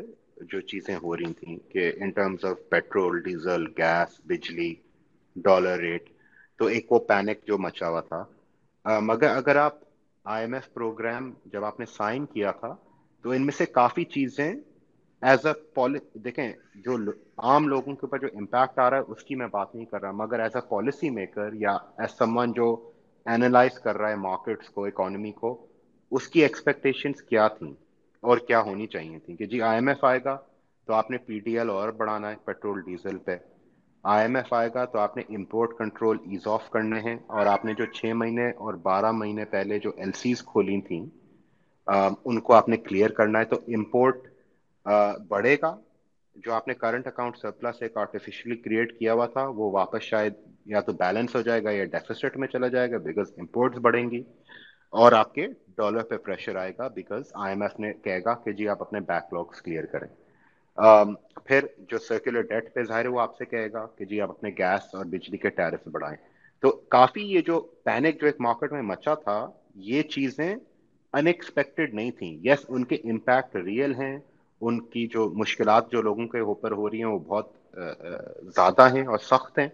جو چیزیں ہو رہی تھیں کہ in terms of petrol diesel gas بجلی ڈالر ریٹ, تو ایک وہ پینک جو مچا ہوا تھا. مگر اگر آپ آئی ایم ایف پروگرام جب آپ نے سائن کیا تھا تو ان میں سے کافی چیزیں ایز اے پالیسی, دیکھیں جو عام لوگوں کے اوپر جو امپیکٹ آ رہا ہے اس کی میں بات نہیں کر رہا, مگر ایز اے پالیسی میکر یا ایز سم ون جو اینالائز کر رہا ہے مارکیٹس کو, اکانومی کو, اس کی ایکسپیکٹیشنس کیا تھیں اور کیا ہونی چاہیے تھیں کہ جی آئی ایم ایف آئے گا تو آپ نے پی ڈی ایل اور بڑھانا ہے پیٹرول ڈیزل پہ, آئی ایم ایف آئے گا تو آپ نے امپورٹ کنٹرول ایز آف کرنے ہیں, اور آپ نے جو 6 مہینے اور 12 مہینے پہلے جو ایل سیز کھولی تھیں ان کو آپ نے کلیئر کرنا ہے. تو امپورٹ بڑھے گا, جو آپ نے کرنٹ اکاؤنٹ سرپلس ایک آرٹیفیشلی کریٹ کیا ہوا تھا وہ واپس شاید یا تو بیلنس ہو جائے گا یا ڈیفیسٹ میں چلا جائے گا بیکاز امپورٹس بڑھیں گی, اور آپ کے ڈالر پہ پریشر آئے گا بیکاز آئی ایم ایف نے کہے گا کہ جی آپ اپنے بیک لاگس کلیئر کریں. پھر جو سرکولر ڈیٹ پہ ظاہر ہے وہ آپ سے کہے گا کہ جی آپ اپنے گیس اور بجلی کے ٹیرف بڑھائیں. تو کافی یہ جو پینک جو ایک مارکیٹ میں مچا تھا یہ چیزیں ان ایکسپیکٹڈ نہیں تھیں. یس ان کے امپیکٹ ریئل ہیں, ان کی جو مشکلات جو لوگوں کے اوپر ہو رہی ہیں وہ بہت زیادہ ہیں اور سخت ہیں,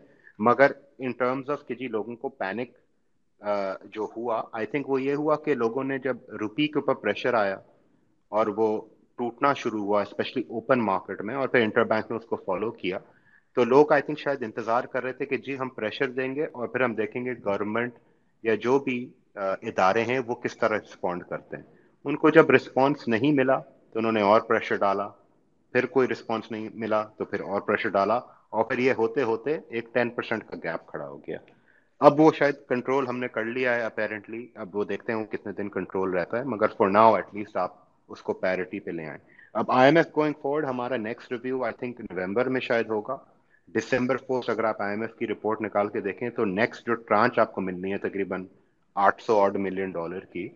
مگر ان ٹرمز آف کہ جی لوگوں کو پینک جو ہوا آئی تھنک وہ یہ ہوا کہ لوگوں نے جب روپی کے اوپر پریشر آیا اور وہ ٹوٹنا شروع ہوا اسپیشلی اوپن مارکیٹ میں, اور پھر انٹر بینک نے اس کو فالو کیا, تو لوگ آئی تھنک شاید انتظار کر رہے تھے کہ جی ہم پریشر دیں گے اور پھر ہم دیکھیں گے گورنمنٹ یا جو بھی ادارے ہیں وہ کس طرح رسپونڈ کرتے ہیں. ان کو جب رسپانس نہیں ملا تو انہوں نے اور پریشر ڈالا, پھر کوئی رسپانس نہیں ملا تو پھر اور پریشر ڈالا, اور پھر یہ ہوتے ہوتے ایک 10% کا گیپ کھڑا ہو گیا. اب وہ شاید کنٹرول ہم نے کر لیا ہے اپیرنٹلی, اب وہ دیکھتے ہیں کتنے دن کنٹرول رہتا ہے, مگر فور ناؤ ایٹ لیسٹ آپ اس کو پیرٹی پہ لے آئیں. اب I M F going forward ہمارا next review I think November میں شاید ہوگا, ڈسمبر 4 اگر آپ آئی ایم ایف کی رپورٹ نکال کے دیکھیں تو نیکسٹ جو ٹرانچ آپ کو ملنی ہے تقریباً $800 ملین کی,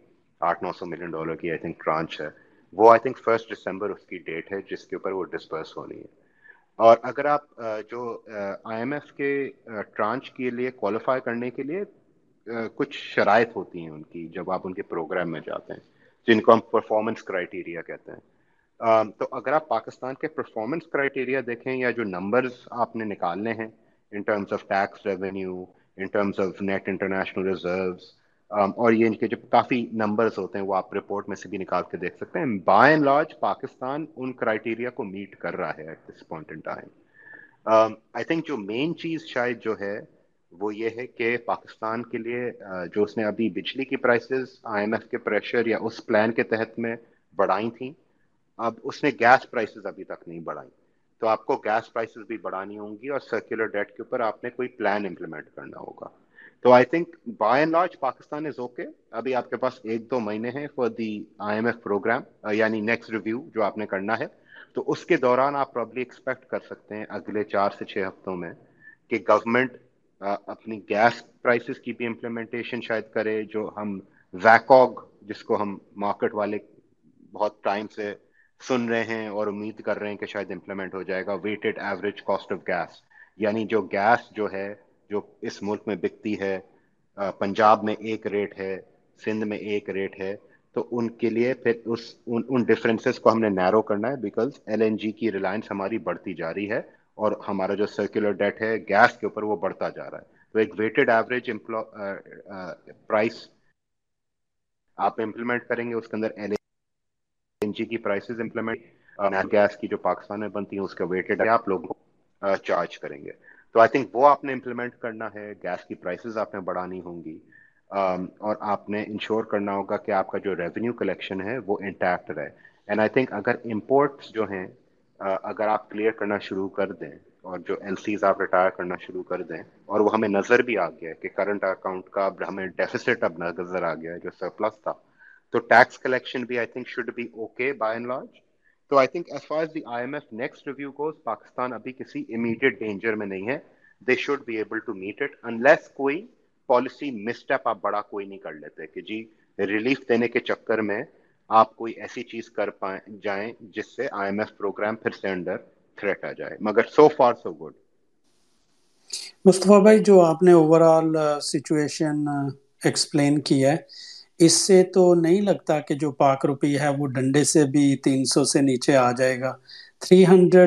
$800-900 ملین کی آئی تھنک ٹرانچ ہے, وہ آئی تھنک 1 دسمبر اس کی ڈیٹ ہے جس کے اوپر وہ ڈسپرس ہونی ہے. اور اگر آپ جو آئی ایم ایف کے ٹرانچ کے لیے کوالیفائی کرنے کے لیے کچھ شرائط ہوتی ہیں ان کی جب آپ ان کے پروگرام میں جاتے ہیں, جن کو ہم پرفارمنس کرائیٹیریا کہتے ہیں. تو اگر آپ پاکستان کے پرفارمنس کرائیٹیریا دیکھیں یا جو نمبرز آپ نے نکالنے ہیں in terms of tax revenue, in terms of net international reserves, اور یہ ان کے جو کافی نمبرز ہوتے ہیں وہ آپ رپورٹ میں سے بھی نکال کے دیکھ سکتے ہیں. بائی اینڈ لارج پاکستان ان کرائیٹیریا کو میٹ کر رہا ہے at this point in time. I think جو مین چیز شاید جو ہے وہ یہ ہے کہ پاکستان کے لیے جو اس نے ابھی بجلی کی پرائسز آئی ایم ایف کے پریشر یا اس پلان کے تحت میں بڑھائی تھیں, اب اس نے گیس پرائسز ابھی تک نہیں بڑھائی. تو آپ کو گیس پرائسز بھی بڑھانی ہوں گی اور سرکولر ڈیٹ کے اوپر آپ نے کوئی پلان امپلیمنٹ کرنا ہوگا. تو I think by and large Pakistan is okay. ابھی آپ کے پاس 1-2 مہینے ہیں for the I M F program, یعنی نیکسٹ ریویو جو آپ نے کرنا ہے. تو اس کے دوران آپ پرابلی ایکسپیکٹ کر سکتے ہیں اگلے 4 سے 6 ہفتوں میں کہ گورنمنٹ اپنی گیس پرائسز کی بھی امپلیمنٹیشن شاید کرے, جو ہم ویکاگ جس کو ہم مارکیٹ والے بہت ٹائم سے سن رہے ہیں اور امید کر رہے ہیں کہ شاید امپلیمنٹ ہو جائے گا, weighted average cost of gas, یعنی جو گیس جو ہے جو اس ملک میں بکتی ہے, پنجاب میں ایک ریٹ ہے, سندھ میں ایک ریٹ ہے, تو ان کے لیے پھر ان ڈفرینسز کو ہم نے نیرو کرنا ہے, بیکاز ایل این جی کی ریلائنس ہماری بڑھتی جا رہی ہے اور ہمارا جو سرکولر ڈیٹ ہے گیس کے اوپر وہ بڑھتا جا رہا ہے. تو ایک ویٹڈ ایوریج پرائس آپ امپلیمنٹ کریں گے, اس کے اندر ایل این جی کی پرائسز امپلیمنٹ, گیس کی جو پاکستان میں بنتی ہے اس کا ویٹڈ آپ لوگوں کو چارج کریں گے. تو آئی تھنک وہ آپ نے امپلیمنٹ کرنا ہے, گیس کی پرائسز آپ نے بڑھانی ہوں گی اور آپ نے انشور کرنا ہوگا کہ آپ کا جو ریونیو کلیکشن ہے وہ انٹیکٹ رہے. اینڈ آئی تھنک اگر امپورٹس جو ہیں اگر آپ کلیئر کرنا شروع کر دیں اور جو ایل سیز آپ ریٹائر کرنا شروع کر دیں, اور وہ ہمیں نظر بھی آ گیا ہے کہ کرنٹ اکاؤنٹ کا ہمیں ڈیفیسٹ اب نظر آ گیا ہے جو سرپلس تھا, تو ٹیکس کلیکشن بھی I think should be okay by and large. تو I think as far as the I M F next review goes, Pakistan ابھی کسی امیڈیٹ ڈینجر میں نہیں ہے. They should be able to meet it unless کوئی policy misstep آپ بڑا کوئی نہیں کر لیتے کہ جی ریلیف دینے کے چکر میں آپ کوئی ایسی چیز کر پائیں جائیں جس سے آئی ایم ایف پروگرام پھر سے انڈر تھریٹ آ جائے, مگر سو فار سو گڈ. مصطفیٰ بھائی, جو آپ نے اوور آل سچویشن ایکسپلین کی ہے, اس سے تو نہیں لگتا کہ جو پاک روپی ہے وہ ڈنڈے سے بھی 300 سے نیچے آ جائے گا. 300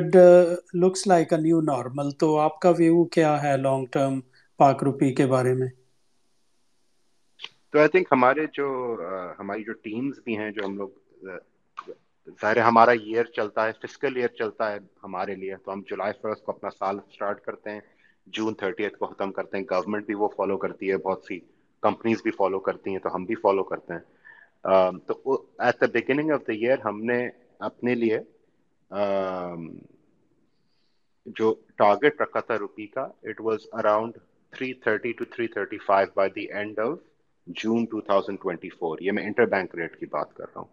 looks like a new normal. تو آپ کا ویو کیا ہے لانگ ٹرم پاک روپی کے بارے میں؟ تو آئی تھنک ہماری جو ٹیمز بھی ہیں, جو ہم لوگ ظاہر ہمارا ایئر چلتا ہے, فسکل ایئر چلتا ہے ہمارے لیے, تو ہم جولائی 1 کو اپنا سال اسٹارٹ کرتے ہیں, جون 30 کو ختم کرتے ہیں. گورنمنٹ بھی وہ فالو کرتی ہے, بہت سی کمپنیز بھی فالو کرتی ہیں, تو ہم بھی فالو کرتے ہیں. تو at the beginning of the year ہم نے اپنے لیے جو ٹارگیٹ رکھا تھا روپی کا, it was around 330 to 335 by the end of June 2024. یہ میں انٹر بینک ریٹ کی بات کر رہا ہوں,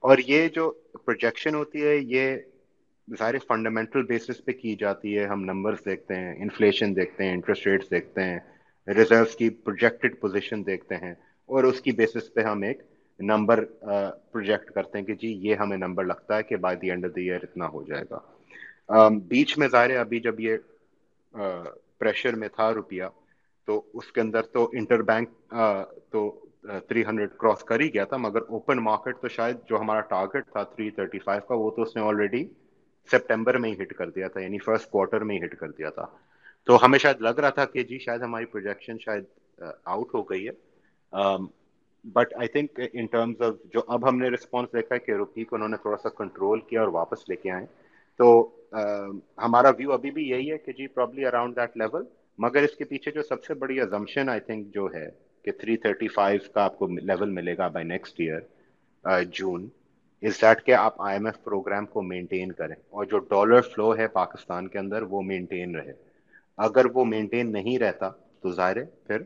اور یہ جو پروجیکشن ہوتی ہے یہ ظاہر فنڈامنٹل بیسس پہ کی جاتی ہے. ہم نمبرز دیکھتے ہیں, انفلیشن دیکھتے ہیں, انٹرسٹ ریٹس دیکھتے ہیں, ریزروس کی پروجیکٹڈ پوزیشن دیکھتے ہیں, اور اس کی بیسس پہ ہم ایک نمبر پروجیکٹ کرتے ہیں کہ جی یہ ہمیں نمبر لگتا ہے کہ by the end of the year اتنا ہو جائے گا. بیچ میں ظاہر ہے ابھی جب یہ پریشر میں تھا روپیہ, تو اس کے اندر تو انٹر بینک تو 300 کراس کر ہی گیا تھا, مگر اوپن مارکیٹ تو شاید جو ہمارا ٹارگیٹ تھا 335 کا, وہ تو اس نے آلریڈی سپٹمبر میں ہی ہٹ کر دیا تھا, یعنی فرسٹ کوارٹر میں ہی ہٹ کر دیا تھا. تو ہمیں شاید لگ رہا تھا کہ جی شاید ہماری پروجیکشن شاید آؤٹ ہو گئی ہے, but I think in terms of جو اب ہم نے رسپانس دیکھا ہے کہ روپی کو انہوں نے تھوڑا سا کنٹرول کیا اور واپس لے کے آئے, تو ہمارا ویو ابھی بھی یہی ہے کہ جی پرابلی اراؤنڈ دیٹ لیول. مگر اس کے پیچھے جو سب سے بڑی ازمپشن آئی تھنک جو ہے کہ 335 کا آپ کو لیول ملے گا by next year June, is that کہ آپ آئی ایم ایف پروگرام کو مینٹین کریں اور جو ڈالر فلو ہے پاکستان کے اندر وہ مینٹین رہے. اگر وہ مینٹین نہیں رہتا تو ظاہر ہے پھر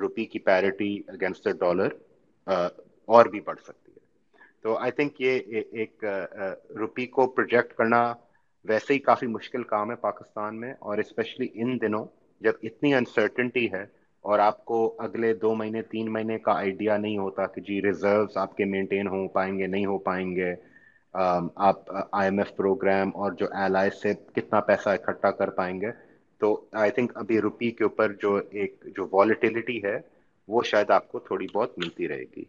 روپی کی پیریٹی اگینسٹ دا ڈالر اور بھی بڑھ سکتی ہے. تو آئی تھنک یہ ایک روپی کو پروجیکٹ کرنا ویسے ہی کافی مشکل کام ہے پاکستان میں, اور اسپیشلی ان دنوں جب اتنی انسرٹنٹی ہے اور آپ کو اگلے 2-3 مہینے کا آئیڈیا نہیں ہوتا کہ جی ریزروز آپ کے مینٹین ہو پائیں گے نہیں ہو پائیں گے, آپ آئی ایم ایف پروگرام اور جو ایلائز سے کتنا پیسہ اکٹھا کر پائیں گے. تو آئی تھنک ابھی روپی کے اوپر جو والٹیلیٹی ہے وہ شاید آپ کو تھوڑی بہت ملتی رہے گی.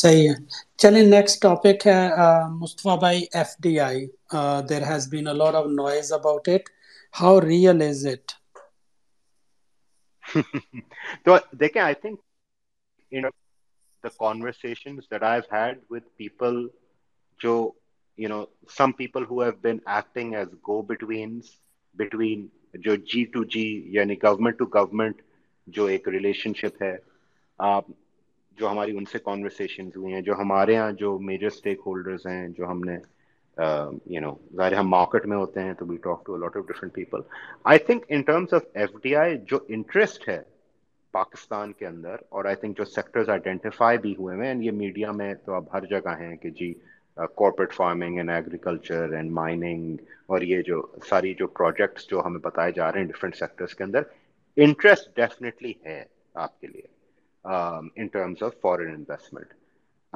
صحیح ہے. چلیں نیکسٹ ٹاپک ہے مصطفیٰ بھائی, ایف ڈی آئی. There has been a lot of noise about it, how real is it? تو دیکھیں, I think the conversations that I've had with people جو you know, some people who have been acting as go-betweens between جو G2G, یعنی government to government جو ایک relationship ہے, جو ہماری ان سے conversations ہوئی ہیں, جو ہمارے ہاں جو major stakeholders ہیں, جو ہم نے ظاہر ہم مارکیٹ میں ہوتے ہیں تو we talk to a lot of different people. I think in terms of ایف ڈی آئی جو انٹرسٹ ہے پاکستان کے اندر, اور آئی تھنک جو سیکٹرز آئیڈینٹیفائی بھی ہوئے ہیں, یہ میڈیا میں تو اب ہر جگہ ہیں کہ جی corporate farming and agriculture and mining, اور یہ جو ساری جو پروجیکٹس جو ہمیں بتائے جا رہے ہیں ڈفرینٹ سیکٹرس کے اندر, انٹرسٹ ڈیفینیٹلی ہے آپ کے لیے in terms of foreign investment.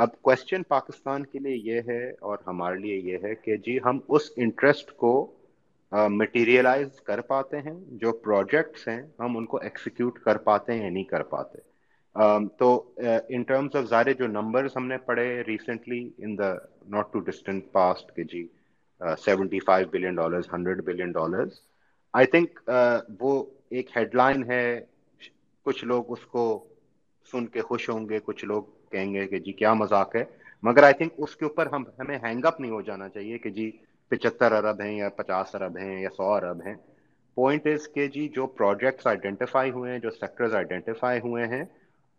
اب کوشچن پاکستان کے لیے یہ ہے اور ہمارے لیے یہ ہے کہ جی ہم اس انٹرسٹ کو مٹیریلائز کر پاتے ہیں, جو پروجیکٹس ہیں ہم ان کو ایکسیکیوٹ کر پاتے ہیں یا نہیں کر پاتے. تو ان ٹرمز آف سارے جو نمبرز ہم نے پڑھے recently in the not too distant past کہ جی $75 بلین 100 بلین, آئی تھنک وہ ایک ہیڈ لائن ہے. کچھ لوگ اس کو سن کے خوش ہوں گے, کچھ لوگ کہیں گے کہ جی کیا مذاق ہے, مگر آئی تھنک اس کے اوپر ہمیں ہینگ اپ نہیں ہو جانا چاہیے کہ جی 75 ارب ہیں یا 50 ارب ہیں یا 100 ارب ہیں. پوائنٹ از کہ جی جو پروجیکٹس آئیڈینٹیفائی ہوئے ہیں, جو سیکٹرز آئیڈینٹیفائی ہوئے ہیں,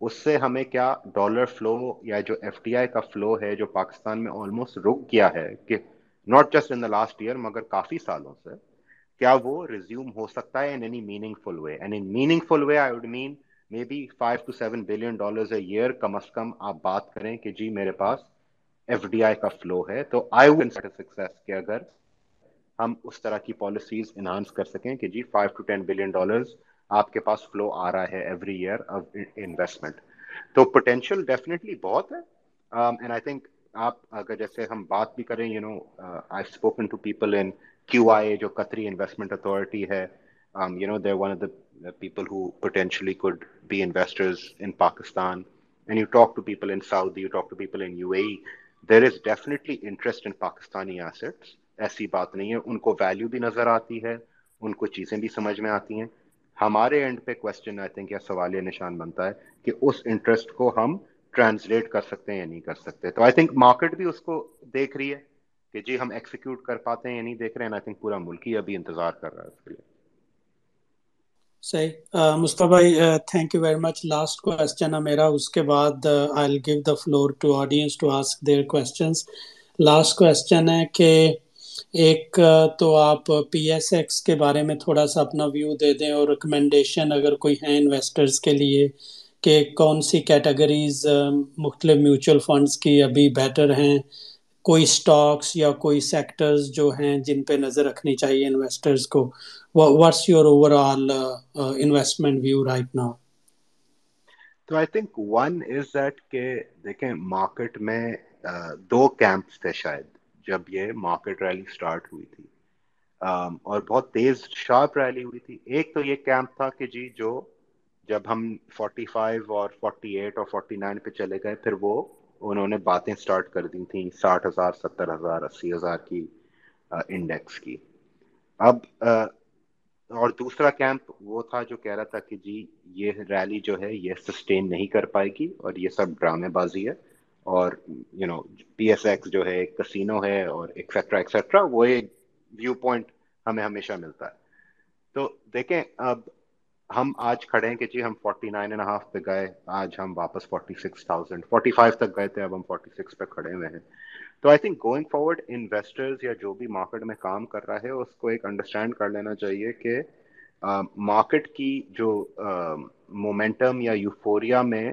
اس سے ہمیں کیا ڈالر فلو یا جو ایف ڈی آئی کا فلو ہے جو پاکستان میں آلموسٹ رک گیا ہے, کہ not just in the last year مگر کافی سالوں سے, کیا وہ ریزیوم ہو سکتا ہے in any meaningful way. And in meaningful way I would mean maybe $5 to $7 billion a year کم از کم آپ بات کریں کہ جی میرے پاس ایف ڈی آئی کا فلو ہے. تو آئی وڈ کنسیڈر سکسیس کہ اگر ہم اس طرح کی پالیسیز انہانس کر سکیں کہ جی $5 to $10 billion آپ کے پاس فلو آ رہا ہے ایوری ایئر آف انویسٹمنٹ, تو پوٹینشیل ڈیفینیٹلی بہت ہے. اینڈ آئی تھنک آپ اگر جیسے ہم بات بھی کریں, you know I have spoken to people in کیو آئی اے جو قطری انویسٹمنٹ اتھارٹی ہے, you know they're one of the people who potentially could be investors in Pakistan, and you talk to people in Saudi, you talk to people in UAE, there is definitely interest in Pakistani assets. ایسی بات نہیں ہے, ان کو value بھی نظر آتی ہے, ان کو چیزیں بھی سمجھ میں آتی ہیں. ہمارے اینڈ پہ کوشچن آئی تھنک یا سوال یہ نشان بنتا ہے کہ اس انٹرسٹ کو ہم ٹرانسلیٹ کر سکتے ہیں یا نہیں کر سکتے. تو آئی تھنک مارکیٹ بھی اس کو دیکھ رہی ہے کہ جی ہم ایکسیکیوٹ کر پاتے ہیں یا نہیں دیکھ رہے ہیں, آئی تھنک پورا ملک ہی ابھی انتظار کر رہا ہے اس کے لیے. صحیح. مصطفیٰ بھائی thank you very much. Last question ہے میرا, اس کے بعد I will give the floor to audience to ask their questions. Last question ہے کہ ایک تو آپ پی ایس ایکس کے بارے میں تھوڑا سا اپنا ویو دے دیں, اور ریکمینڈیشن اگر کوئی ہیں انویسٹرز کے لیے کہ کون سی کیٹیگریز مختلف میوچل فنڈز کی ابھی بیٹر ہیں, کوئی اسٹاکس یا کوئی سیکٹرز جو ہیں جن پہ نظر رکھنی چاہیے انویسٹرز کو. What's your overall investment view right now? So I think one is that کہ دیکھیں market میں دو camps تھے شاید جب یہ market rally start ہوئی تھی, اور بہت تیز sharp rally ہوئی تھی. ایک تو یہ camp تھا کہ جی جو جب ہم 45 اور 48 اور 49 پہ چلے گئے, پھر وہ انہوں نے باتیں start کر دی تھیں 60,000 70,000 80,000 کی index کی. اب اور دوسرا کیمپ وہ تھا جو کہہ رہا تھا کہ جی یہ ریلی جو ہے یہ سسٹین نہیں کر پائے گی اور یہ سب ڈرامے بازی ہے, اور you know پی ایس ایکس جو ہے ایک کسینو ہے اور ایکسیٹرا ایکسیٹرا, وہ ایک ویو پوائنٹ ہمیں ہمیشہ ملتا ہے. تو دیکھیں اب ہم آج کھڑے ہیں کہ جی ہم 49.5 پہ گئے, آج ہم واپس 46,000 45 تک گئے تھے, اب ہم 46 پہ کھڑے ہوئے ہیں. تو I think going forward investors یا جو بھی مارکیٹ میں کام کر رہا ہے اس کو ایک انڈرسٹینڈ کر لینا چاہیے کہ مارکیٹ کی جو مومنٹم یا یوفوریا میں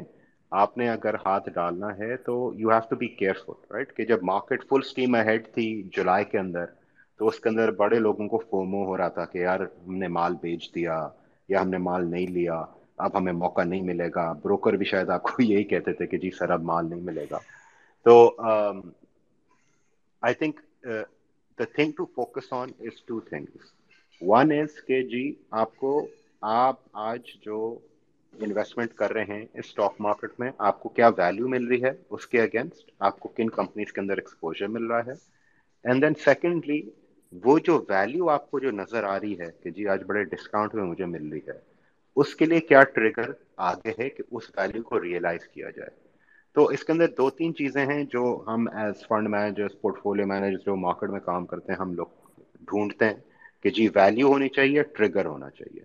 آپ نے اگر ہاتھ ڈالنا ہے تو you have to be careful, right. کہ جب مارکیٹ فل اسٹیم اہیڈ تھی جولائی کے اندر, تو اس کے اندر بڑے لوگوں کو فومو ہو رہا تھا کہ یار ہم نے مال بیچ دیا یا ہم نے مال نہیں لیا, اب ہمیں موقع نہیں ملے گا. بروکر بھی شاید آپ کو یہی کہتے تھے کہ جی سر اب مال نہیں ملے گا. تو I think the thing to focus on is two things. One is کہ جی آپ کو آپ آج جو انویسٹمنٹ کر رہے ہیں اسٹاک مارکیٹ میں, آپ کو کیا ویلیو مل رہی ہے, اس کے اگینسٹ آپ کو کن کمپنیز کے اندر ایکسپوجر مل رہا ہے. اینڈ دین سیکنڈلی وہ جو ویلیو آپ کو جو نظر آ رہی ہے کہ جی آج بڑے ڈسکاؤنٹ میں مجھے مل رہی ہے, اس کے لیے کیا ٹریگر آگے ہے کہ اس ویلیو کو ریئلائز کیا جائے. تو اس کے اندر دو تین چیزیں ہیں جو ہم as fund managers portfolio managers جو مارکیٹ میں کام کرتے ہیں ہم لوگ ڈھونڈتے ہیں کہ جی ویلیو ہونی چاہیے, ٹریگر ہونا چاہیے.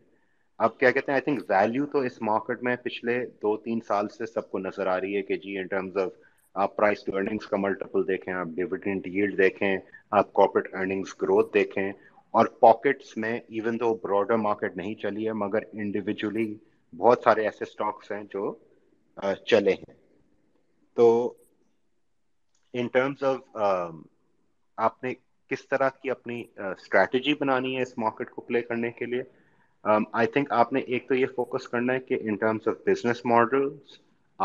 اب کیا کہتے ہیں, آئی تھنک ویلیو تو اس مارکیٹ میں پچھلے 2-3 سال سے سب کو نظر آ رہی ہے کہ جی ان ٹرمز آف آپ پرائس ٹو ارننگس کا ملٹیپل دیکھیں, آپ ڈیویڈنڈ ییلڈ دیکھیں, آپ کارپوریٹ ارننگس گروتھ دیکھیں, اور پاکٹس میں ایون دو براڈر مارکیٹ نہیں چلی ہے مگر انڈیویجولی بہت سارے ایسے اسٹاکس ہیں جو چلے ہیں. تو ان ٹرمز آف آپ نے کس طرح کی اپنی اسٹریٹجی بنانی ہے اس مارکیٹ کو پلے کرنے کے لیے, آئی تھنک آپ نے ایک تو یہ فوکس کرنا ہے کہ in terms of business models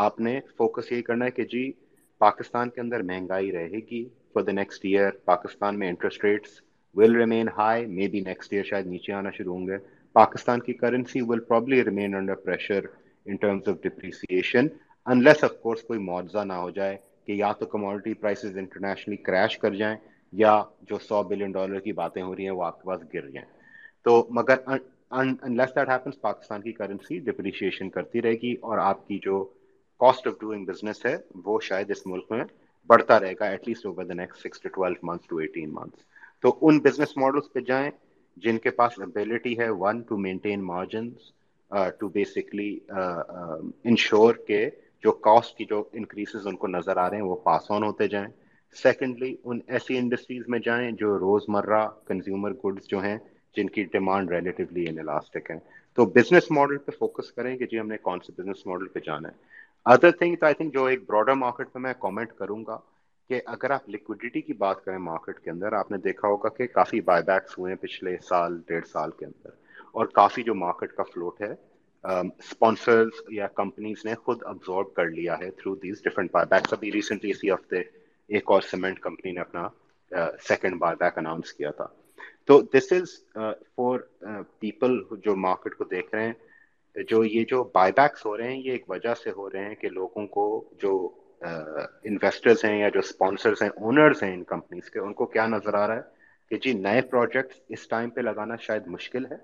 آپ نے فوکس یہ کرنا ہے کہ جی پاکستان کے اندر مہنگائی رہے گی for the next year, Pakistan میں interest rates will remain high, maybe next year شاید نیچے آنا شروع ہوں گے, پاکستان کی currency will probably remain under pressure in terms of depreciation unless of course کوئی معاوضہ نہ ہو جائے کہ یا تو کموڈٹی پرائسز انٹرنیشنلی کریش کر جائیں یا جو $100 بلین کی باتیں ہو رہی ہیں وہ آپ کے پاس گر جائیں. تو مگر unless that happens پاکستان کی کرنسی ڈپریشیشن کرتی رہے گی اور آپ کی جو cost of doing business ہے وہ شاید اس ملک میں بڑھتا رہے گا at least over the next 6 to 12 months to 18 months. تو ان بزنس ماڈلس پہ جائیں جن کے پاس ابیلٹی ہے one to maintain margins to basically ensure کہ جو کاسٹ کی جو انکریسز ان کو نظر آ رہے ہیں وہ پاس آن ہوتے جائیں. سیکنڈلی ان ایسی انڈسٹریز میں جائیں جو روزمرہ کنزیومر گڈس جو ہیں جن کی ڈیمانڈ ریلیٹیولی انلاسٹک ہے. تو بزنس ماڈل پہ فوکس کریں کہ جی ہم نے کون سے بزنس ماڈل پہ جانا ہے. ادر تھنگ آئی تھنک جو ایک براڈر مارکیٹ پہ میں کامنٹ کروں گا کہ اگر آپ لیکوڈیٹی کی بات کریں مارکیٹ کے اندر, آپ نے دیکھا ہوگا کہ کافی بائی بیکس ہوئے ہیں پچھلے سال ڈیڑھ سال کے اندر, اور کافی جو مارکیٹ کا فلوٹ ہے اسپانسرز یا کمپنیز نے خود ابزارب کر لیا ہے through these different by backs. ابھی ریسنٹلی اسی ہفتے ایک اور سیمنٹ کمپنی نے اپنا سیکنڈ بائی بیک اناؤنس کیا تھا. تو دس از فار پیپل جو مارکیٹ کو دیکھ رہے ہیں, جو یہ جو بائی بیکس ہو رہے ہیں یہ ایک وجہ سے ہو رہے ہیں کہ لوگوں کو جو انویسٹرز ہیں یا جو اسپانسرز ہیں اونرز ہیں ان کمپنیز کے, ان کو کیا نظر آ رہا ہے کہ جی نئے پروجیکٹس اس ٹائم پہ لگانا شاید مشکل ہے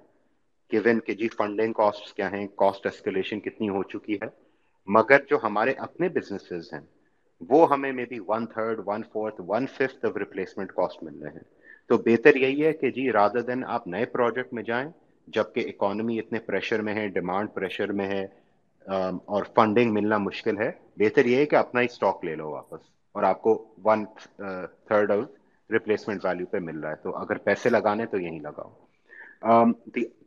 گیون کہ جی فنڈنگ کاسٹس کیا ہیں, کاسٹ ایسکیلیشن کتنی ہو چکی ہے, مگر جو ہمارے اپنے بزنسز ہیں وہ ہمیں maybe 1/3, 1/4, 1/5 of replacement cost مل رہے ہیں. تو بہتر یہی ہے کہ جی رادر دین آپ نئے پروجیکٹ میں جائیں جب کہ اکانومی اتنے پریشر میں ہے, ڈیمانڈ پریشر میں ہے اور فنڈنگ ملنا مشکل ہے, بہتر یہ ہے کہ اپنا ہی اسٹاک لے لو واپس اور آپ کو 1/3 آف ریپلیسمنٹ ویلیو پہ مل رہا ہے. تو اگر پیسے لگانے تو یہیں لگاؤ.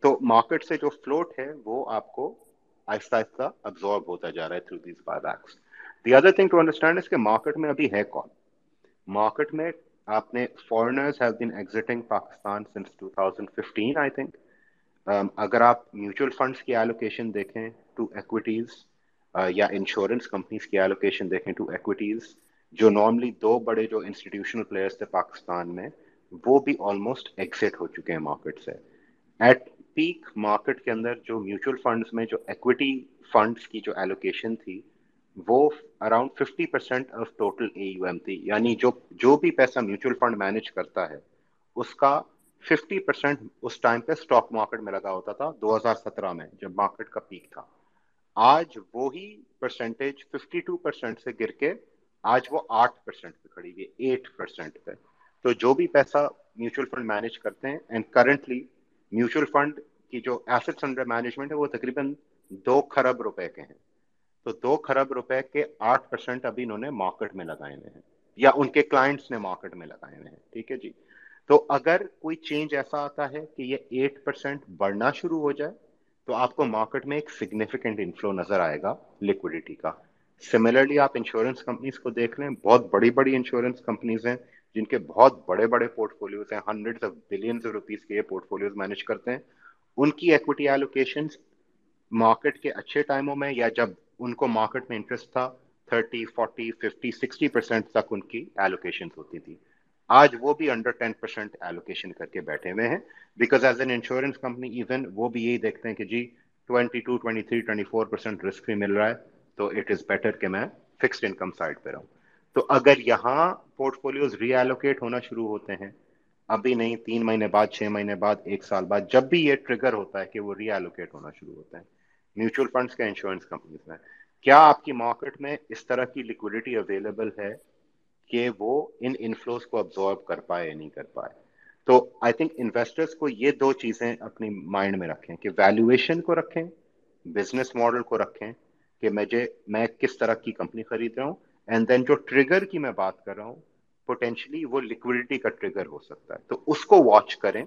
تو مارکیٹ سے جو فلوٹ ہے وہ آپ کو آہستہ آہستہ ابزارب ہوتا جا رہا ہے through these by backs. The other thing to understand is کہ مارکیٹ میں ابھی ہے کون. مارکیٹ میں آپ نے foreigners have been exiting Pakistan since 2015 I think. اگر آپ میوچل فنڈس کی ایلوکیشن دیکھیں ٹو ایکویٹیز یا انشورنس کمپنیز کی ایلوکیشن دیکھیں ٹو ایکویٹیز, جو نارملی دو بڑے جو انسٹیٹیوشنل پلیئرس تھے پاکستان میں وہ بھی آلموسٹ ایگزٹ ہو چکے ہیں مارکیٹ سے. ایٹ پیک مارکیٹ کے اندر جو میوچل فنڈس میں جو ایکویٹی فنڈس کی جو ایلوکیشن تھی وہ اراؤنڈ 50% آف ٹوٹل AUM تھی, یعنی جو بھی پیسہ میوچل فنڈ مینیج کرتا ہے اس کا 50% اس ٹائم پہ اسٹاک مارکیٹ میں لگا ہوتا تھا 2017 میں جب مارکیٹ کا پیک تھا. آج وہی پرسنٹیج 52% سے گر کے آج وہ 8% پہ کھڑی ہوئی, 8% پہ. تو جو بھی پیسہ میوچل فنڈ مینیج کرتے ہیں, اینڈ کرنٹلی میوچل فنڈ کی جو ایسٹس انڈر مینجمنٹ ہے وہ تقریباً 2 خرب روپے کے ہیں. تو 2 خرب روپے کے 8% ابھی انہوں نے مارکیٹ میں لگائے ہوئے ہیں یا ان کے کلائنٹس نے مارکیٹ میں لگائے ہوئے ہیں. ٹھیک ہے جی. تو اگر کوئی چینج ایسا آتا ہے کہ یہ 8% بڑھنا شروع ہو جائے تو آپ کو مارکیٹ میں ایک سگنیفیکنٹ انفلو نظر آئے گا لیکوڈیٹی کا. سملرلی آپ انشورنس کمپنیز کو دیکھ لیں, بہت بڑی بڑی انشورنس کمپنیز ہیں جن کے بہت بڑے بڑے پورٹ فولیوز ہیں, hundred of billions of rupees کے یہ پورٹ فولیوز مینیج کرتے ہیں. ان کی ایکویٹی ایلوکیشنز مارکیٹ کے اچھے ٹائموں میں یا جب ان کو مارکیٹ میں انٹرسٹ تھا 30%, 40%, 50%, 60% تک ان کی ایلوکیشنز ہوتی تھی. آج وہ بھی انڈر 10% ایلوکیشن کر کے بیٹھے ہوئے ہیں because as an insurance company even وہ بھی یہی دیکھتے ہیں کہ جی 22%, 23%, 24% رسک بھی مل رہا ہے تو اٹ از بیٹر کہ میں فکسڈ انکم سائڈ پہ رہوں. تو اگر یہاں پورٹ فولیوز ری ایلوکیٹ ہونا شروع ہوتے ہیں, ابھی نہیں 3 مہینے بعد, 6 مہینے بعد, 1 سال بعد, جب بھی یہ ٹریگر ہوتا ہے کہ وہ ری ایلوکیٹ ہونا شروع ہوتا ہے میوچل فنڈس کا انشورنس کمپنیز میں, کیا آپ کی مارکیٹ میں اس طرح کی لیکوڈیٹی اویلیبل ہے کہ وہ ان انفلوز کو ابزارب کر پائے یا نہیں کر پائے. تو آئی تھنک انویسٹرس کو یہ دو چیزیں اپنی مائنڈ میں رکھیں کہ ویلیویشن کو رکھیں, بزنس ماڈل کو رکھیں کہ میں کس طرح کی کمپنی خرید رہا ہوں, اینڈ دین جو ٹریگر کی میں بات کر رہا ہوں پوٹینشلی وہ لیکوڈیٹی کا ٹریگر ہو سکتا ہے, تو اس کو واچ کریں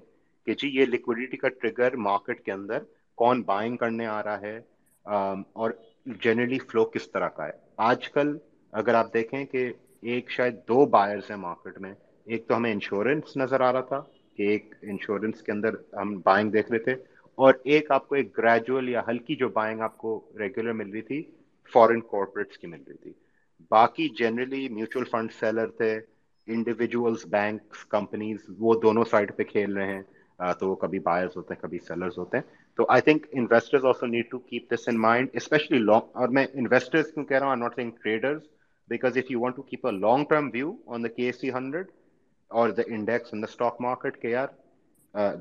کہ جی یہ لیکوڈیٹی کا ٹریگر مارکیٹ کے اندر کون بائنگ کرنے آ رہا ہے اور جنرلی فلو کس طرح کا ہے. آج کل اگر آپ دیکھیں کہ ایک شاید دو بائرز ہیں مارکیٹ میں, ایک تو ہمیں انشورنس نظر آ رہا تھا کہ ایک انشورنس کے اندر ہم بائنگ دیکھ رہے تھے, اور ایک آپ کو ایک گریجول یا ہلکی جو بائنگ آپ کو ریگولر مل رہی تھی فارن کارپوریٹس کی مل رہی تھی. باقی جنرلی میوچل فنڈ سیلر تھے, انڈیویجولس, بینکس, کمپنیز, وہ دونوں سائڈ پہ کھیل رہے ہیں, تو وہ کبھی بائرز ہوتے ہیں کبھی سیلرز ہوتے ہیں. تو I think investors also need to keep this in mind, especially long, اور میں انویسٹرز کیوں کہہ رہا ہوں, I am not saying traders, because if you want to keep a long term view on the KSE 100 اور the index in the stock market کے یار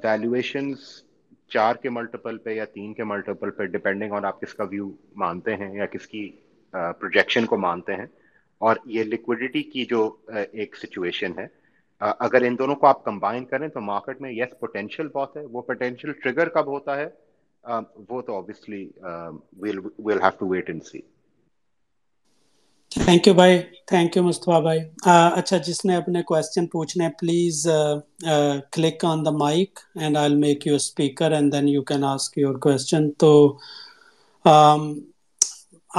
valuations 4 کے ملٹیپل پہ یا 3 کے ملٹیپل پہ ڈپینڈنگ آن آپ کس کا ویو مانتے ہیں یا کس کی پروجیکشن کو مانتے ہیں, اور یہ لیکوڈیٹی کی جو ایک سچویشن ہے, اگر ان دونوں کو آپ کمبائن کریں تو مارکیٹ میں یس پوٹینشیل بہت ہے. وہ پوٹینشیل ٹریگر کب ہوتا ہے وہ تو obviously we'll have to wait and see. Thank you بھائی, تھینک یو مصطفیٰ بھائی. اچھا, جس نے اپنے کویسچن پوچھنے please click on the mic and I will make you a speaker and then you can ask your question. تو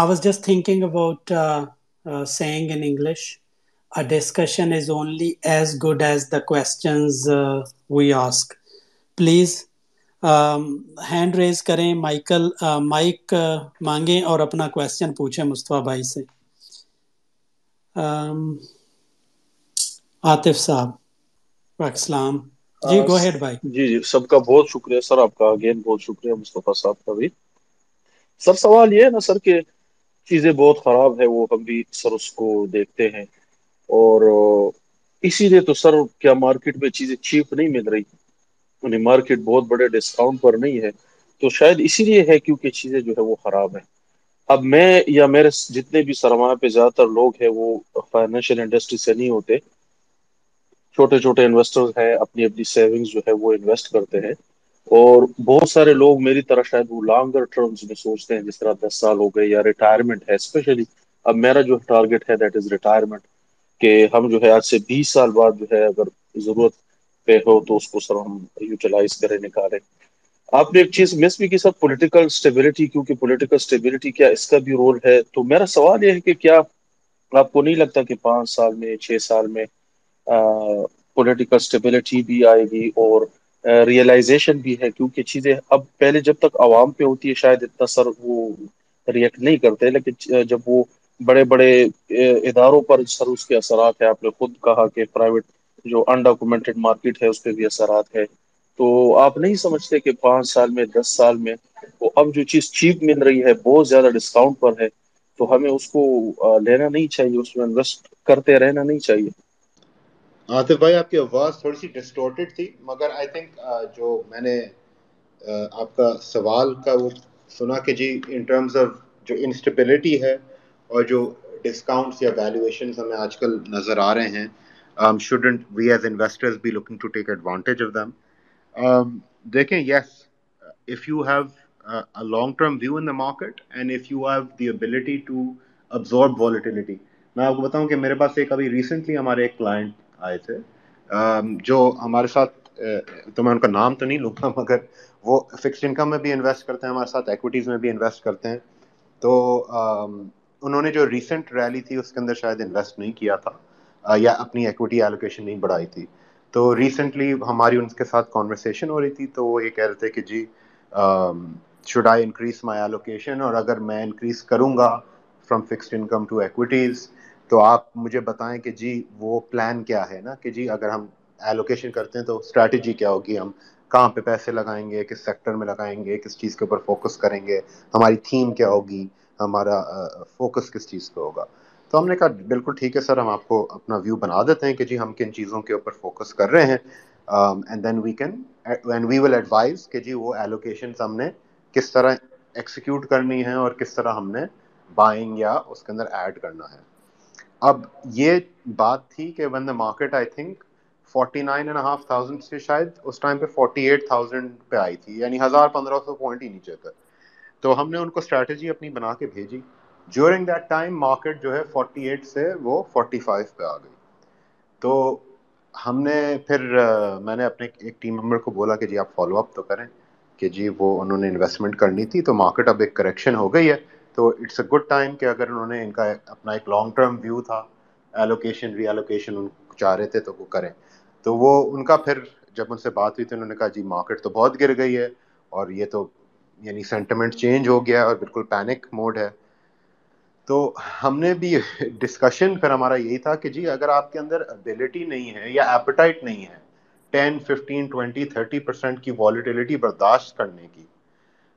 I was just thinking about saying in English, a discussion is only as good as the questions we ask. Please hand raise karein, Michael, mic maangein aur apna question puchein Mustafa bhai se. Atif sahab, waalaikum salam. Ji, go ahead bhai. Ji ji, sabka bahut shukriya sir, aapka again bahut shukriya, Mustafa sahab ka bhi. Sir, sawal ye hai na sir ke چیزیں بہت خراب ہے, وہ ہم بھی سر اس کو دیکھتے ہیں, اور اسی لیے تو سر کیا مارکیٹ میں چیزیں چیپ نہیں مل رہی, یعنی مارکیٹ بہت بڑے ڈسکاؤنٹ پر نہیں ہے, تو شاید اسی لیے ہے کیونکہ چیزیں جو ہے وہ خراب ہیں. اب میں یا میرے جتنے بھی سرمایہ پہ زیادہ تر لوگ ہیں وہ فائنینشیل انڈسٹری سے نہیں ہوتے, چھوٹے چھوٹے انویسٹر ہیں, اپنی اپنی سیونگز جو ہے وہ انویسٹ کرتے ہیں, اور بہت سارے لوگ میری طرح شاید وہ لانگر ٹرمز میں سوچتے ہیں, جس طرح 10 سال ہو گئے یا ریٹائرمنٹ ہے. اسپیشلی اب میرا جو ٹارگٹ ہے دیٹ از ریٹائرمنٹ, کہ ہم جو ہے آج سے 20 سال بعد جو ہے اگر ضرورت پہ ہو تو اس کو سر ہم یوٹیلائز کریں, نکالیں. آپ نے ایک چیز مس بھی کی سر, پولیٹیکل اسٹیبلٹی, کیونکہ پولیٹیکل اسٹیبلٹی کیا اس کا بھی رول ہے. تو میرا سوال یہ ہے کہ کیا آپ کو نہیں لگتا کہ 5 سال میں 6 سال میں پولیٹیکل اسٹیبلٹی بھی آئے گی اور ریئلائزیشن بھی ہے, کیونکہ چیزیں اب پہلے جب تک عوام پہ ہوتی ہے شاید اتنا سر وہ ریئیکٹ نہیں کرتے, لیکن جب وہ بڑے بڑے اداروں پر سر اس کے اثرات ہیں. آپ نے خود کہا کہ پرائیویٹ جو انڈاکومنٹڈ مارکیٹ ہے اس پہ بھی اثرات ہے, تو آپ نہیں سمجھتے کہ 5 سال میں 10 سال میں وہ اب جو چیز چیپ مل رہی ہے بہت زیادہ ڈسکاؤنٹ پر ہے, تو ہمیں اس کو لینا نہیں چاہیے, اس میں انویسٹ کرتے رہنا نہیں چاہیے. عاطف بھائی, آپ کی آواز تھوڑی سی ڈسٹورٹڈ تھی, مگر آئی تھنک جو میں نے آپ کا سوال کا وہ سنا کہ جی ان ٹرمز آف جو انسٹیبلٹی ہے اور جو ڈسکاؤنٹس یا ویلیویشنز ہمیں آج کل نظر آ رہے ہیں, shouldn't we as investors be looking to take advantage of them. دیکھیں, yes, if you have a long term view in the market and if you have the ability to absorb volatility. میں آپ کو بتاؤں کہ میرے پاس ایک ابھی recently ہمارے ایک کلائنٹ آئے تھے جو ہمارے ساتھ, تو میں ان کا نام تو نہیں لوں گا, مگر وہ فکسڈ انکم میں بھی انویسٹ کرتے ہیں ہمارے ساتھ, ایکوٹیز میں بھی انویسٹ کرتے ہیں. تو انہوں نے جو ریسنٹ ریلی تھی اس کے اندر شاید انویسٹ نہیں کیا تھا یا اپنی ایکوٹی ایلوکیشن نہیں بڑھائی تھی. تو ریسنٹلی ہماری ان کے ساتھ کانورسیشن ہو رہی تھی, تو وہ یہ کہہ رہے تھے کہ جی should I increase my allocation, اور اگر میں انکریز کروں گا from fixed income to equities تو آپ مجھے بتائیں کہ جی وہ پلان کیا ہے نا, کہ جی اگر ہم ایلوکیشن کرتے ہیں تو اسٹریٹجی کیا ہوگی, ہم کہاں پہ پیسے لگائیں گے, کس سیکٹر میں لگائیں گے, کس چیز کے اوپر فوکس کریں گے, ہماری تھیم کیا ہوگی, ہمارا فوکس کس چیز پہ ہوگا. تو ہم نے کہا بالکل ٹھیک ہے سر, ہم آپ کو اپنا ویو بنا دیتے ہیں کہ جی ہم کن چیزوں کے اوپر فوکس کر رہے ہیں, and then we can and we will advise کہ جی وہ ایلوکیشنز ہم نے کس طرح ایکسیکیوٹ کرنی ہے اور کس طرح ہم نے بائنگ یا اس کے اندر ایڈ کرنا ہے. اب یہ بات تھی کہ when the market I think 49,500 سے شاید اس ٹائم پہ 48,000 پہ آئی تھی, یعنی 1,000-1,500 پوائنٹ ہی نیچے تک. تو ہم نے ان کو اسٹریٹجی اپنی بنا کے بھیجی, ڈیورنگ دیٹ ٹائم مارکیٹ جو ہے 48 سے وہ 45 پہ آ گئی. تو ہم نے پھر میں نے اپنے ایک ٹیم ممبر کو بولا کہ جی آپ فالو اپ تو کریں کہ جی وہ انہوں نے انویسٹمنٹ کرنی تھی تو مارکیٹ اب ایک کریکشن ہو گئی ہے تو اٹس اے گڈ ٹائم کہ اگر انہوں نے ان کا اپنا ایک لانگ ٹرم ویو تھا ایلوکیشن ری ایلوکیشن ان کو چاہ رہے تھے تو وہ کریں. تو وہ ان کا پھر جب ان سے بات ہوئی تو انہوں نے کہا جی مارکیٹ تو بہت گر گئی ہے اور یہ تو یعنی سینٹیمنٹ چینج ہو گیا ہے اور بالکل پینک موڈ ہے. تو ہم نے بھی ڈسکشن پھر ہمارا یہی تھا کہ جی اگر آپ کے اندر ابیلٹی نہیں ہے یا ایپیٹائٹ نہیں ہے 10-15-20-30% کی والیٹیلیٹی برداشت کرنے کی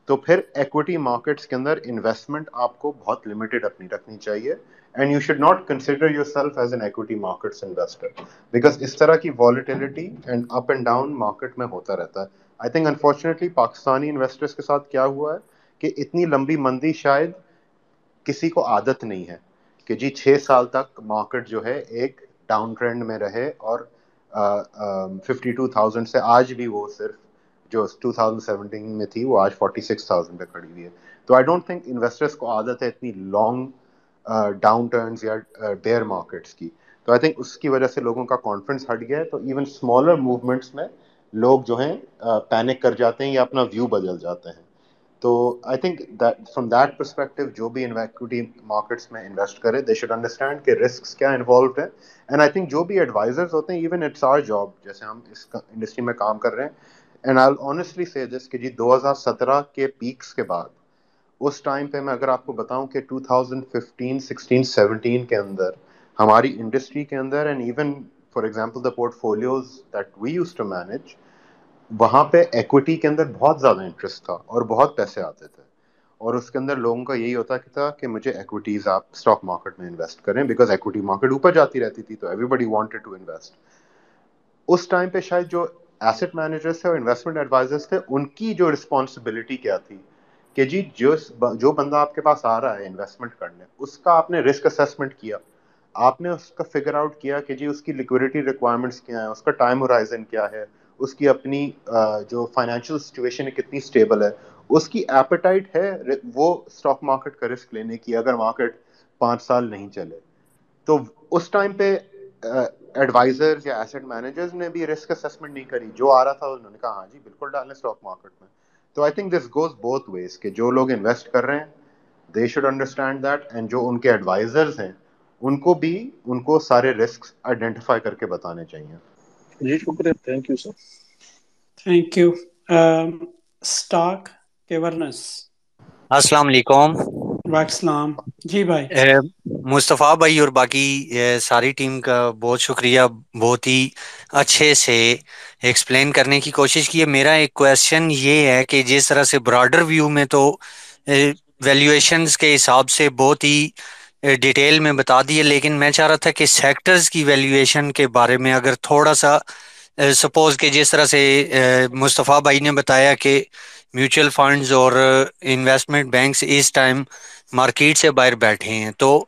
تو پھر ایکوٹی مارکیٹس کے اندر انویسٹمنٹ آپ کو بہت لمیٹڈ اپنی رکھنی چاہیے and you should not consider yourself as an equity markets investor because اس طرح کی volatility and up and down market میں ہوتا رہتا ہے. I think unfortunately Pakistani investors کے ساتھ کیا ہوا ہے کہ اتنی لمبی مندی شاید کسی کو عادت نہیں ہے کہ جی 6 سال تک مارکیٹ جو ہے ایک ڈاؤن ٹرینڈ میں رہے اور 52,000 سے آج بھی وہ صرف جو 2017 میں تھی وہ آج 46,000 پہ کھڑی ہوئی ہے. تو آئی ڈونٹ تھنک انویسٹرس کو عادت ہے اتنی لانگ ڈاؤن ٹرنز یا بیئر مارکیٹس کی. تو آئی تھنک اس کی وجہ سے لوگوں کا کانفیڈنس ہٹ گیا ہے تو ایون اسمالر موومنٹس میں لوگ جو ہیں پینک کر جاتے ہیں یا اپنا ویو بدل جاتے ہیں. تو I think from that perspective جو بھی ایکوٹی مارکیٹس میں انویسٹ کرے دے شوڈ انڈرسٹینڈ کہ رسکس کیا انوالوڈ ہیں اینڈ آئی تھنک جو بھی ایڈوائزرز ہوتے ہیں ایون اٹس آر جاب جیسے ہم اس انڈسٹری میں کام کر رہے ہیں اینڈ آئی آنیسٹلی سے دس کہ جی 2017 کے پیکس کے بعد اس ٹائم پہ میں اگر آپ کو بتاؤں کہ 2015-16-17 کے اندر ہماری انڈسٹری کے اندر and even for example the portfolios that we use to manage وہاں پہ ایکوٹی کے اندر بہت زیادہ انٹرسٹ تھا اور بہت پیسے آتے تھے اور اس کے اندر لوگوں کا یہی ہوتا تھا کہ مجھے ایکوٹیز آپ اسٹاک مارکیٹ میں انویسٹ کریں بیکاز ایکوٹی مارکیٹ اوپر جاتی رہتی تھی تو everybody wanted to invest. اس ٹائم پہ شاید جو ایسٹ مینیجرس تھے اور انویسٹمنٹ ایڈوائزرس تھے ان کی جو رسپانسبلٹی کیا تھی کہ جی جو بندہ آپ کے پاس آ رہا ہے انویسٹمنٹ کرنے اس کا آپ نے رسک اسیسمنٹ کیا, آپ نے اس کا فگر آؤٹ کیا کہ جی اس کی لیکوڈیٹی ریکوائرمنٹس کیا ہیں, اس کا ٹائم ہورائزن کیا ہے, اس کی اپنی جو فائنینشیل سچویشن ہے کتنی اسٹیبل ہے, اس کی ایپیٹائٹ ہے وہ اسٹاک مارکیٹ کا رسک لینے کی اگر مارکیٹ 5 سال نہیں چلے. تو اس ٹائم پہ ایڈوائزرز یا ایسٹ مینیجرز نے بھی رسک اسیسمنٹ نہیں کری, جو آ رہا تھا انہوں نے کہا ہاں جی بالکل ڈالیں اسٹاک مارکیٹ میں. تو I think this goes both ways کہ جو لوگ انویسٹ کر رہے ہیں they should understand that and جو ان کے ایڈوائزرز ہیں ان کو سارے رسکس آئیڈینٹیفائی کر کے بتانے چاہیے. جی شکریہ, thank you sir. Thank you. Stock governance. السلام علیکم. وعلیکم السلام. جی بھائی مصطفیٰ بھائی اور باقی ساری ٹیم کا بہت شکریہ, بہت ہی اچھے سے ایکسپلین کرنے کی کوشش کی ہے. میرا ایک کویشچن یہ ہے کہ جس طرح سے براڈر ویو میں تو ویلیویشنز کے حساب سے بہت ہی ڈیٹیل میں بتا دی ہے, لیکن میں چاہ رہا تھا کہ سیکٹرز کی ویلیویشن کے بارے میں اگر تھوڑا سا سپوز کہ جس طرح سے مصطفیٰ بھائی نے بتایا کہ میوچل فنڈز اور انویسٹمنٹ بینکس اس ٹائم مارکیٹ سے باہر بیٹھے ہیں, تو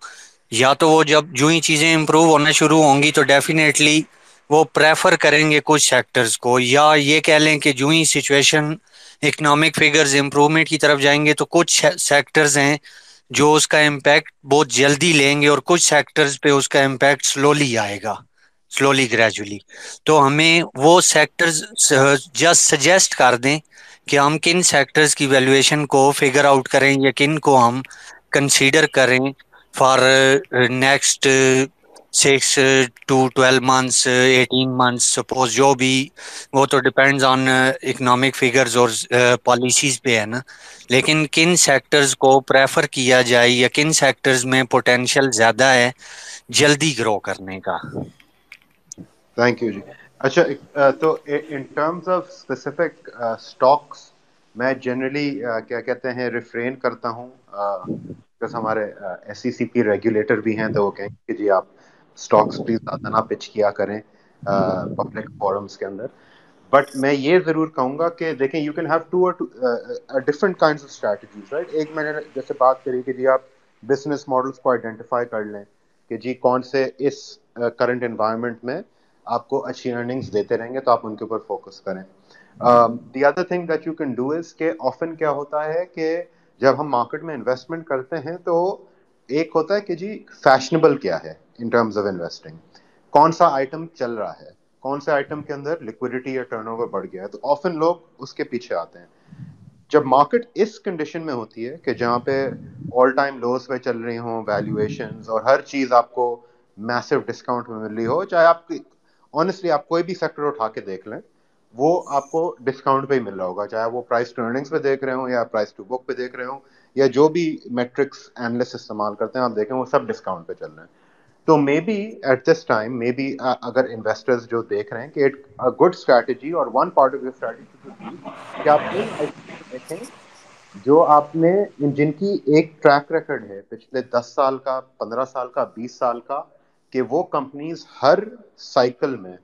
یا تو وہ جب جو ہی چیزیں امپروو ہونا شروع ہوں گی تو ڈیفینیٹلی وہ پریفر کریں گے کچھ سیکٹرز کو, یا یہ کہہ لیں کہ جو ہی سچویشن اکنامک فگرز امپروومنٹ کی طرف جائیں گے تو کچھ سیکٹرز ہیں جو اس کا امپیکٹ بہت جلدی لیں گے اور کچھ سیکٹرز پہ اس کا امپیکٹ سلولی آئے گا, سلولی گریجولی. تو ہمیں وہ سیکٹرز جسٹ سجیسٹ کر دیں کہ ہم کن سیکٹرز کی ویلیویشن کو فگر آؤٹ کریں یا کن کو ہم کنسیڈر کریں for next 6 to 12 months 18 months, suppose جو بھی وہ تو ڈپینڈز آن اکنامک فگرز اور پالیسیز پہ ہے نا, لیکن کن سیکٹرز کو پریفر کیا جائے یا کن سیکٹرز میں پوٹینشیل زیادہ ہے جلدی گرو کرنے کا. تھینک یو جی. اچھا تو in terms of specific stocks میں جنرلی کیا کہتے ہیں ریفرین کرتا ہوں بکاز ہمارے SEC ریگولیٹر بھی ہیں تو وہ کہیں کہ جی آپ اسٹاکس پلیز زیادہ نہ پچ کیا کریں پبلک فورمس کے اندر. بٹ میں یہ ضرور کہوں گا کہ دیکھیں you can have two different kinds of strategies right. ایک میں نے جیسے بات کری کہ جی آپ بزنس ماڈلس کو آئیڈینٹیفائی کر لیں کہ جی کون سے اس کرنٹ انوائرمنٹ میں آپ کو اچھی ارننگس دیتے رہیں گے تو آپ ان کے اوپر فوکس کریں. The other thing that you can do is کہ آفن کیا ہوتا ہے کہ جب ہم مارکیٹ میں انویسٹمنٹ کرتے ہیں تو ایک ہوتا ہے کہ جی فیشنیبل کیا ہے ان ٹرمز آف انویسٹنگ، کون سا آئٹم چل رہا ہے، کون سے آئٹم کے اندر لیکوڈیٹی یا ٹرن اوور بڑھ گیا ہے، تو آفن لوگ اس کے پیچھے آتے ہیں. جب مارکیٹ اس کنڈیشن میں ہوتی ہے کہ جہاں پہ آل ٹائم لوز پہ چل رہی ہوں ویلیویشنز اور ہر چیز آپ کو میسو ڈسکاؤنٹ میں مل رہی ہو، چاہے آپ کی آنیسٹلی آپ کوئی بھی سیکٹر اٹھا کے دیکھ لیں وہ آپ کو ڈسکاؤنٹ پہ ہی مل رہا ہوگا، چاہے وہ پرائس ٹو ارننگس پہ دیکھ رہے ہوں یا پرائس ٹو بک پہ دیکھ رہے ہوں یا جو بھی میٹرکس اینالسٹ استعمال کرتے ہیں آپ دیکھیں وہ سب ڈسکاؤنٹ پہ چل رہے ہیں. تو maybe at this time maybe اگر انویسٹرز جو دیکھ رہے ہیں کہ اٹ گڈ اسٹریٹجی اور one part of your strategy کہ آپ دیکھیں جو آپ نے جن کی ایک ٹریک ریکارڈ ہے پچھلے 10 سال کا، 15 سال کا، 20 سال کا، کہ وہ کمپنیز ہر سائیکل میں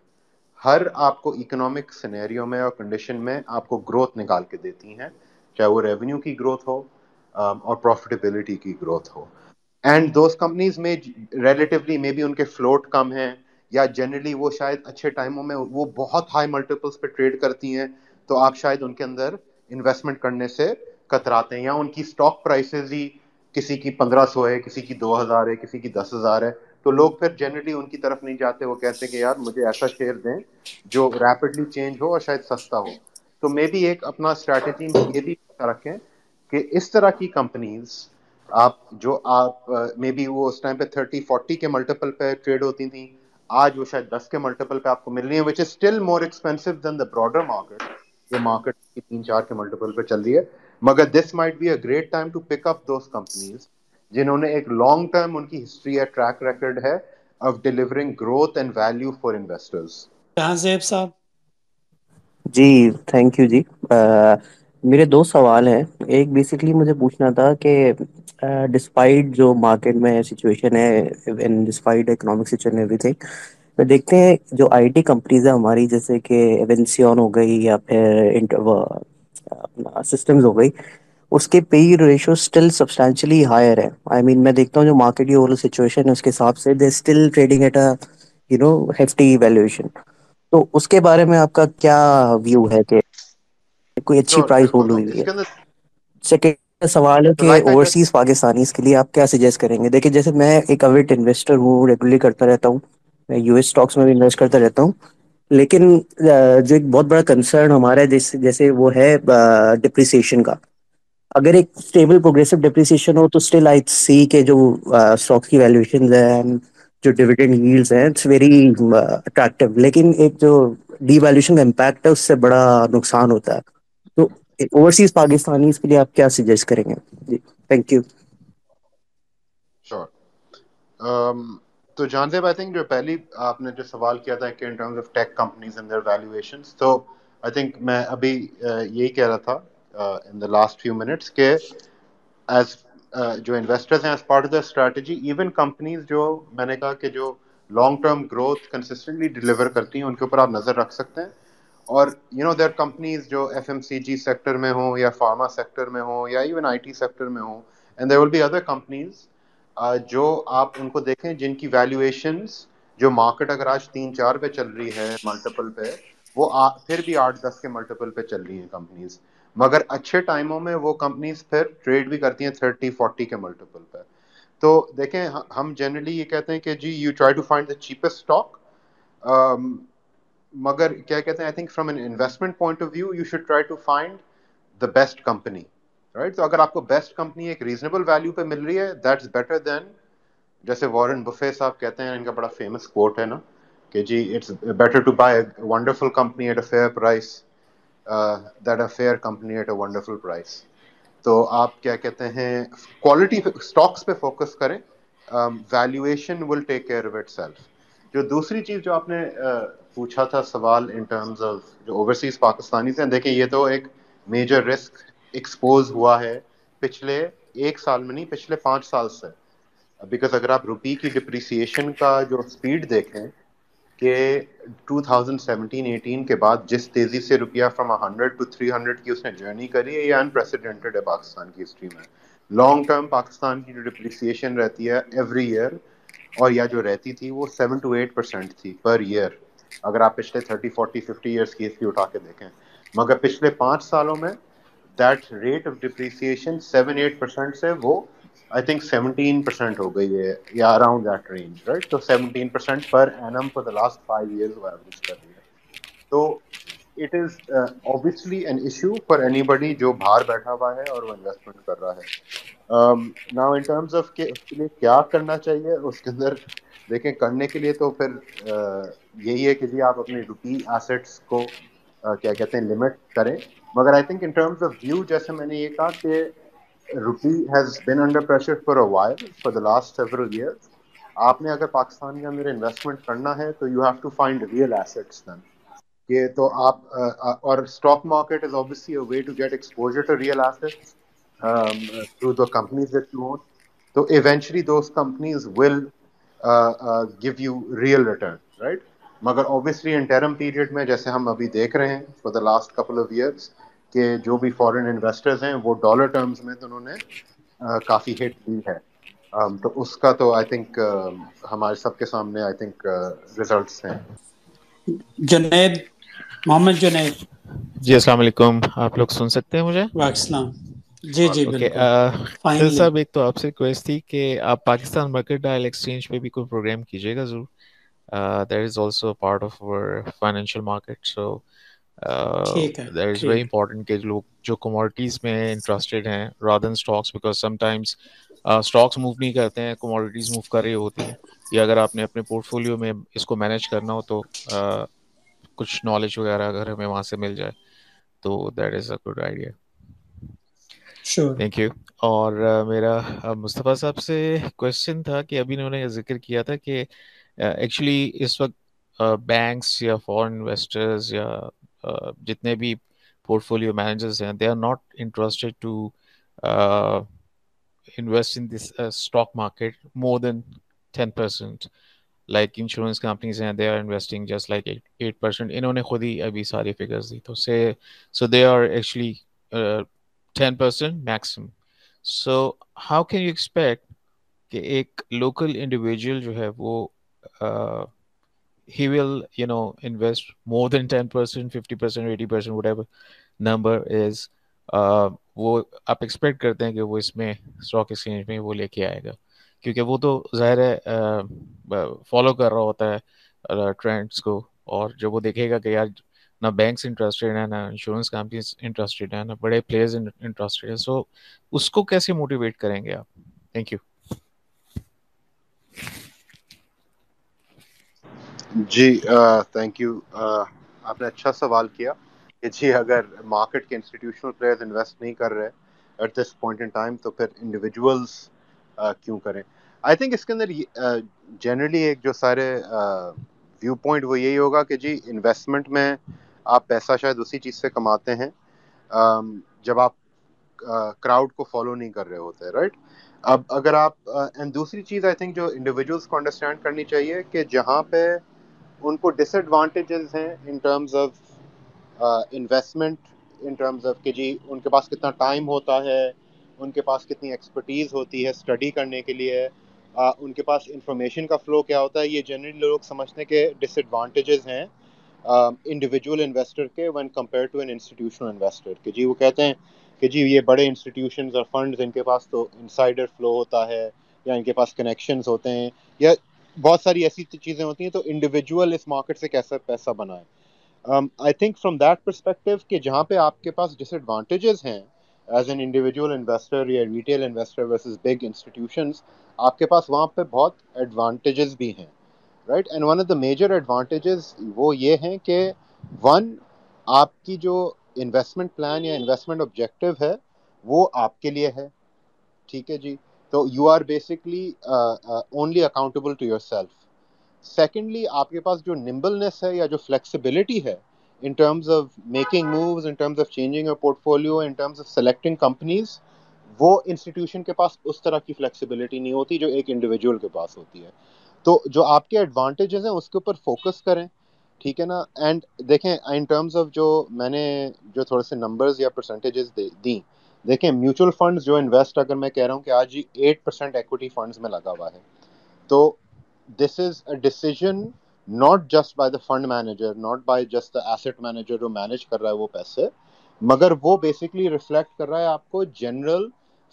ہر آپ کو اکنامک سینیریو میں اور کنڈیشن میں آپ کو گروتھ نکال کے دیتی ہیں، چاہے وہ ریونیو کی گروتھ ہو اور پروفٹیبلٹی کی گروتھ ہو. اینڈ دوز کمپنیز میں ریلیٹیولی مے بی ان کے فلوٹ کم ہیں یا جنرلی وہ شاید اچھے ٹائموں میں وہ بہت ہائی ملٹیپلس پہ ٹریڈ کرتی ہیں، تو آپ شاید ان کے اندر انویسٹمنٹ کرنے سے کتراتے ہیں، یا ان کی اسٹاک پرائسز ہی کسی کی 1500 ہے، کسی کی 2000 ہے، کسی کی 10,000 ہے، تو لوگ پھر جنرلی ان کی طرف نہیں جاتے. وہ کہتے ہیں کہ یار مجھے ایسا شیئر دیں جو ریپڈلی چینج ہو اور شاید سستا ہو. تو مے بی ایک اپنا اسٹریٹجی میں یہ بھی رکھیں کہ اس طرح کی کمپنیز آپ جو آپ مے بی وہ اس ٹائم پہ 30-40 کے ملٹیپل پہ ٹریڈ ہوتی تھیں، آج وہ شاید 10 کے ملٹیپل پہ آپ کو مل رہی ہیں، which is still more expensive than the broader market. یہ مارکیٹ 3-4 کے ملٹیپل پہ چل رہی ہے، مگر this might be a great time to pick up those companies جنہوں نے ایک لانگ ٹرم ان کی ہسٹری یا ٹریک ریکارڈ ہے of delivering growth and value for investors. جہاں زیب صاحب. جی تھینک یو. جی میرے 2 سوال ہیں. ایک بیسکلی مجھے پوچھنا تھا کہ ڈسپائٹ جو مارکیٹ میں سچویشن ہے and despite economic situation everything, دیکھتے ہیں جو آئی ٹی کمپنیز ہیں ہماری جیسے کہ ایونسیون ہو گئی یا پھر اپنا سسٹمز ہو گئی، اس کے پے ریشیو اسٹل سبسٹانشلی ہائر ہے. آئی مین میں دیکھتا ہوں جو مارکیٹ کی اوور سچویشن ہے اس کے حساب سے they still trading at a you know hefty valuation, تو اس کے بارے میں آپ کا کیا ویو ہے کہ کوئی اچھی پرائز ہولڈ ہوئی ہے؟ سیکنڈ سوال ہے کہ اوورسیز پاکستانیز کے لیے آپ کیا سجیسٹ کریں گے؟ دیکھیں جیسے میں ایک اویٹ انویسٹر ہوں، ریگولرلی کرتا رہتا ہوں، میں یو ایس اسٹاکس میں بھی انویسٹ کرتا رہتا ہوں، لیکن جو ایک بہت بڑا کنسرن ہمارا جیسے وہ ہے ڈپریسیشن کا. اگر ایک اسٹیبل پروگریسو ڈپریسیشن ہو تو اسٹل آئی سی کے جو اسٹاکس کی ویلیویشنز ہیں، جو ڈویڈنڈ ییلڈز ہیں، اٹس ویری اٹریکٹیو، لیکن ایک جو ڈی ویلیویشن کا امپیکٹ ہے اس سے بڑا نقصان ہوتا ہے. تو اوورسیز پاکستانیز کے لیے آپ کیا سجیسٹ کریں گے؟ جی تھینک یو. شیور. تو جان صاحب، آئی تھنک جو پہلی آپ نے جو سوال کیا تھا کہ in terms of tech companies and their valuations, تو آئی تھنک میں ابھی یہی کہہ رہا تھا in the last few minutes کہ as جو investors ہیں as part of the strategy even companies جو میں نے کہا کہ جو long term growth consistently deliver کرتی ہیں ان کے اوپر آپ نظر رکھ سکتے ہیں. اور you know there are companies جو FMCG sector میں ہوں یا pharma sector میں ہوں یا even IT sector میں ہوں and there will be other companies جو آپ ان کو دیکھیں جن کی valuations جو market اگر آج 3-4 پہ چل رہی ہے multiple پہ، وہ پھر بھی 8-10 کے multiple پہ چل رہی ہیں companies، مگر اچھے ٹائموں میں وہ کمپنیز پھر ٹریڈ بھی کرتی ہیں 30-40 کے ملٹیپل پہ. تو دیکھیں ہم جنرلی یہ کہتے ہیں کہ جی you try to find the cheapest stock, مگر کیا کہتے ہیں I think from an investment point of view you should try to find the best company, right? تو اگر آپ کو بیسٹ کمپنی ایک ریزنیبل ویلیو پہ مل رہی ہے دیٹس بیٹر دین، جیسے وارن بفے صاحب کہتے ہیں، ان کا بڑا فیمس کوٹ ہے نا کہ جی it's better to buy a wonderful company at a fair price that a fair company at a wonderful price. تو آپ کیا کہتے ہیں quality stocks پہ focus کریں، valuation will take care of itself. جو دوسری چیز جو آپ نے پوچھا تھا سوال in terms of جو overseas پاکستانیز ہیں، دیکھیں یہ تو ایک major risk expose ہوا ہے پچھلے 1 سال میں نہیں، پچھلے 5 سال سے، because اگر آپ روپی کی depreciation کا جو speed دیکھیں کہ 2017-18 کے بعد جس تیزی سے روپیہ فرام 100 to 300 کی اس نے جرنی کری ہے، یہ انپریسیڈنٹڈ ہے پاکستان کی ہسٹری میں. لانگ ٹرم پاکستان کی جو ڈپریسیشن رہتی ہے ایوری ایئر، اور یا جو رہتی تھی وہ 7-8% تھی پر ایئر، اگر آپ پچھلے 30-40-50 ایئرس کی ہسٹری اٹھا کے دیکھیں، مگر پچھلے 5 سالوں میں دیٹ ریٹ آف ڈپریسیشن 7-8% سے وہ آئی تھنک 17% ہو گئی ہے یا اراؤنڈ دیٹ رینج رائٹ. تو 17% per annum for the last 5 years وہ ایوریج کر رہی ہے. تو it is obviously an issue for anybody جو باہر بیٹھا ہوا ہے اور وہ انویسٹمنٹ کر رہا ہے. ناؤ ان ٹرمز آف کہ اس کے لیے کیا کرنا چاہیے اس کے اندر دیکھیں, کرنے کے لیے تو پھر یہی ہے کہ جی آپ اپنے روپی ایسٹس کو کیا کہتے ہیں لمٹ کریں. مگر I think in terms of view جیسے میں نے یہ کہا کہ rupee has been under pressure for a while for the last several years. آپ نے اگر پاکستان کے اندر انویسٹمنٹ کرنا ہے تو you have to find real assets then. یہ تو آپ اور stock market is obviously a way to get exposure to real assets through the companies that you own. تو eventually those companies will give you real return right. مگر obviously interim period میں جیسے ہم ابھی دیکھ رہے ہیں for the last couple of years کہ جو بھی فارن انویسٹرز ہیں وہ ڈالر ٹرمز میں تو انہوں نے کافی ہٹ دی ہے. تو اس کا تو آئی تھنک ہمارے سب کے سامنے آئی تھنک ریزلٹس ہیں. جنید محمد جنید جی السلام علیکم, آپ لوگ سن سکتے ہیں مجھے؟ وعلیکم السلام. جی جی بالکل صاحب, ایک تو آپ سے ریکویسٹ تھی کہ آپ پاکستان مرکٹ ڈائل ایکسچینج پہ بھی کوئی پروگرام کیجیے گا ضرور. That is also part of اور financial market, so that is very important کہ لوگ جو کموڈیٹیز میں انٹرسٹیڈ ہیں rather than stocks, because sometimes stocks move نہیں کرتے ہیں, کموڈیٹیز موو کر رہی ہوتی ہیں. یا اگر آپ نے اپنے پورٹ فولیو میں اس کو مینیج کرنا ہو تو کچھ نالج وغیرہ اگر ہمیں وہاں سے مل جائے تو that is a good idea. Sure thank you. اور میرا مصطفیٰ صاحب سے کویشچن تھا کہ ابھی انہوں نے ذکر کیا تھا کہ ایکچولی اس وقت بینکس یا فارن انویسٹرز یا جتنے بھی پورٹ فولیو مینیجرز ہیں they are not interested to invest in this stock market more than 10%. Like insurance companies ہیں they are investing just like 8%. انہوں نے خود ہی ابھی ساری فگرز دی, تو so they are actually 10% maximum. So how can you expect کہ ایک local individual جو ہے وہ ہی will you know invest more than 10%, 50%, 80%, whatever number is, وہ آپ ایکسپیکٹ کرتے ہیں کہ وہ اس میں اسٹاک ایکسچینج میں وہ لے کے آئے گا, کیونکہ وہ تو ظاہر ہے فالو کر رہا ہوتا ہے ٹرینڈس کو, اور جب وہ دیکھے گا کہ یار نہ بینکس انٹرسٹیڈ ہیں, نہ انشورنس کمپنیز انٹرسٹیڈ ہیں, نہ بڑے پلیئرز انٹرسٹیڈ ہیں, سو اس کو کیسے موٹیویٹ کریں گے آپ؟ Thank you. جی تھینک یو. آپ نے اچھا سوال کیا کہ جی اگر مارکیٹ کے انسٹیٹیوشنل پلیئرز انویسٹ نہیں کر رہے at this point in time تو پھر انڈیویجولس کیوں کریں. آئی تھنک اس کے اندر جنرلی ایک جو سارے ویو پوائنٹ وہ یہی ہوگا کہ جی انویسٹمنٹ میں آپ پیسہ شاید اسی چیز سے کماتے ہیں جب آپ کراؤڈ کو فالو نہیں کر رہے ہوتے رائٹ. اب اگر آپ اینڈ دوسری چیز آئی تھنک جو انڈیویجولس کو انڈرسٹینڈ کرنی چاہیے کہ جہاں پہ ان کو ڈس ایڈوانٹیجز ہیں in terms of investment, in terms of کہ جی ان کے پاس کتنا ٹائم ہوتا ہے, ان کے پاس کتنی ایکسپرٹیز ہوتی ہے اسٹڈی کرنے کے لیے, ان کے پاس انفارمیشن کا فلو کیا ہوتا ہے, یہ جنرلی لوگ سمجھنے کے ڈس ایڈوانٹیجز ہیں انڈیویجول انویسٹر کے when compare to an institutional investor. کہ جی وہ کہتے ہیں کہ جی یہ بڑے انسٹیٹیوشنز اور فنڈز ان کے پاس تو انسائڈر فلو ہوتا ہے یا ان کے پاس کنیکشنز ہوتے ہیں یا بہت ساری ایسی چیزیں ہوتی ہیں, تو انڈیویجول اس مارکیٹ سے کیسا پیسہ بنائے. I think from that perspective کہ جہاں پہ آپ کے پاس ڈس ایڈوانٹیجز ہیں ایز این انڈیویجول انویسٹر یا retail investor versus big institutions, آپ کے پاس وہاں پہ بہت ایڈوانٹیجز بھی ہیں right. And one of the major advantages وہ یہ ہیں کہ ون آپ کی جو انویسٹمنٹ پلان یا انویسٹمنٹ آبجیکٹیو ہے وہ آپ کے لیے ہے, ٹھیک ہے جی, تو you are basically only accountable to yourself. Secondly آپ کے پاس جو نمبلنس ہے یا جو فلیکسیبلٹی ہے in terms of making moves, in terms of changing your portfolio, in terms of selecting companies, وہ institution کے پاس اس طرح کی flexibility نہیں ہوتی جو ایک individual کے پاس ہوتی ہے. تو جو آپ کے advantages ہیں اس کے اوپر focus کریں, ٹھیک ہے نا. and دیکھیں in terms of جو میں نے جو تھوڑے سے numbers یا percentages دیں, دیکھیں mutual funds جو invest اگر میں کہہ رہا ہوں کہ آج ہی 8% equity funds میں لگا ہوا ہے, تو this is a decision not just by the fund manager, not by just the asset manager جو manage کر رہا ہے وہ پیسے, مگر وہ basically reflect کر رہا ہے آپ کو general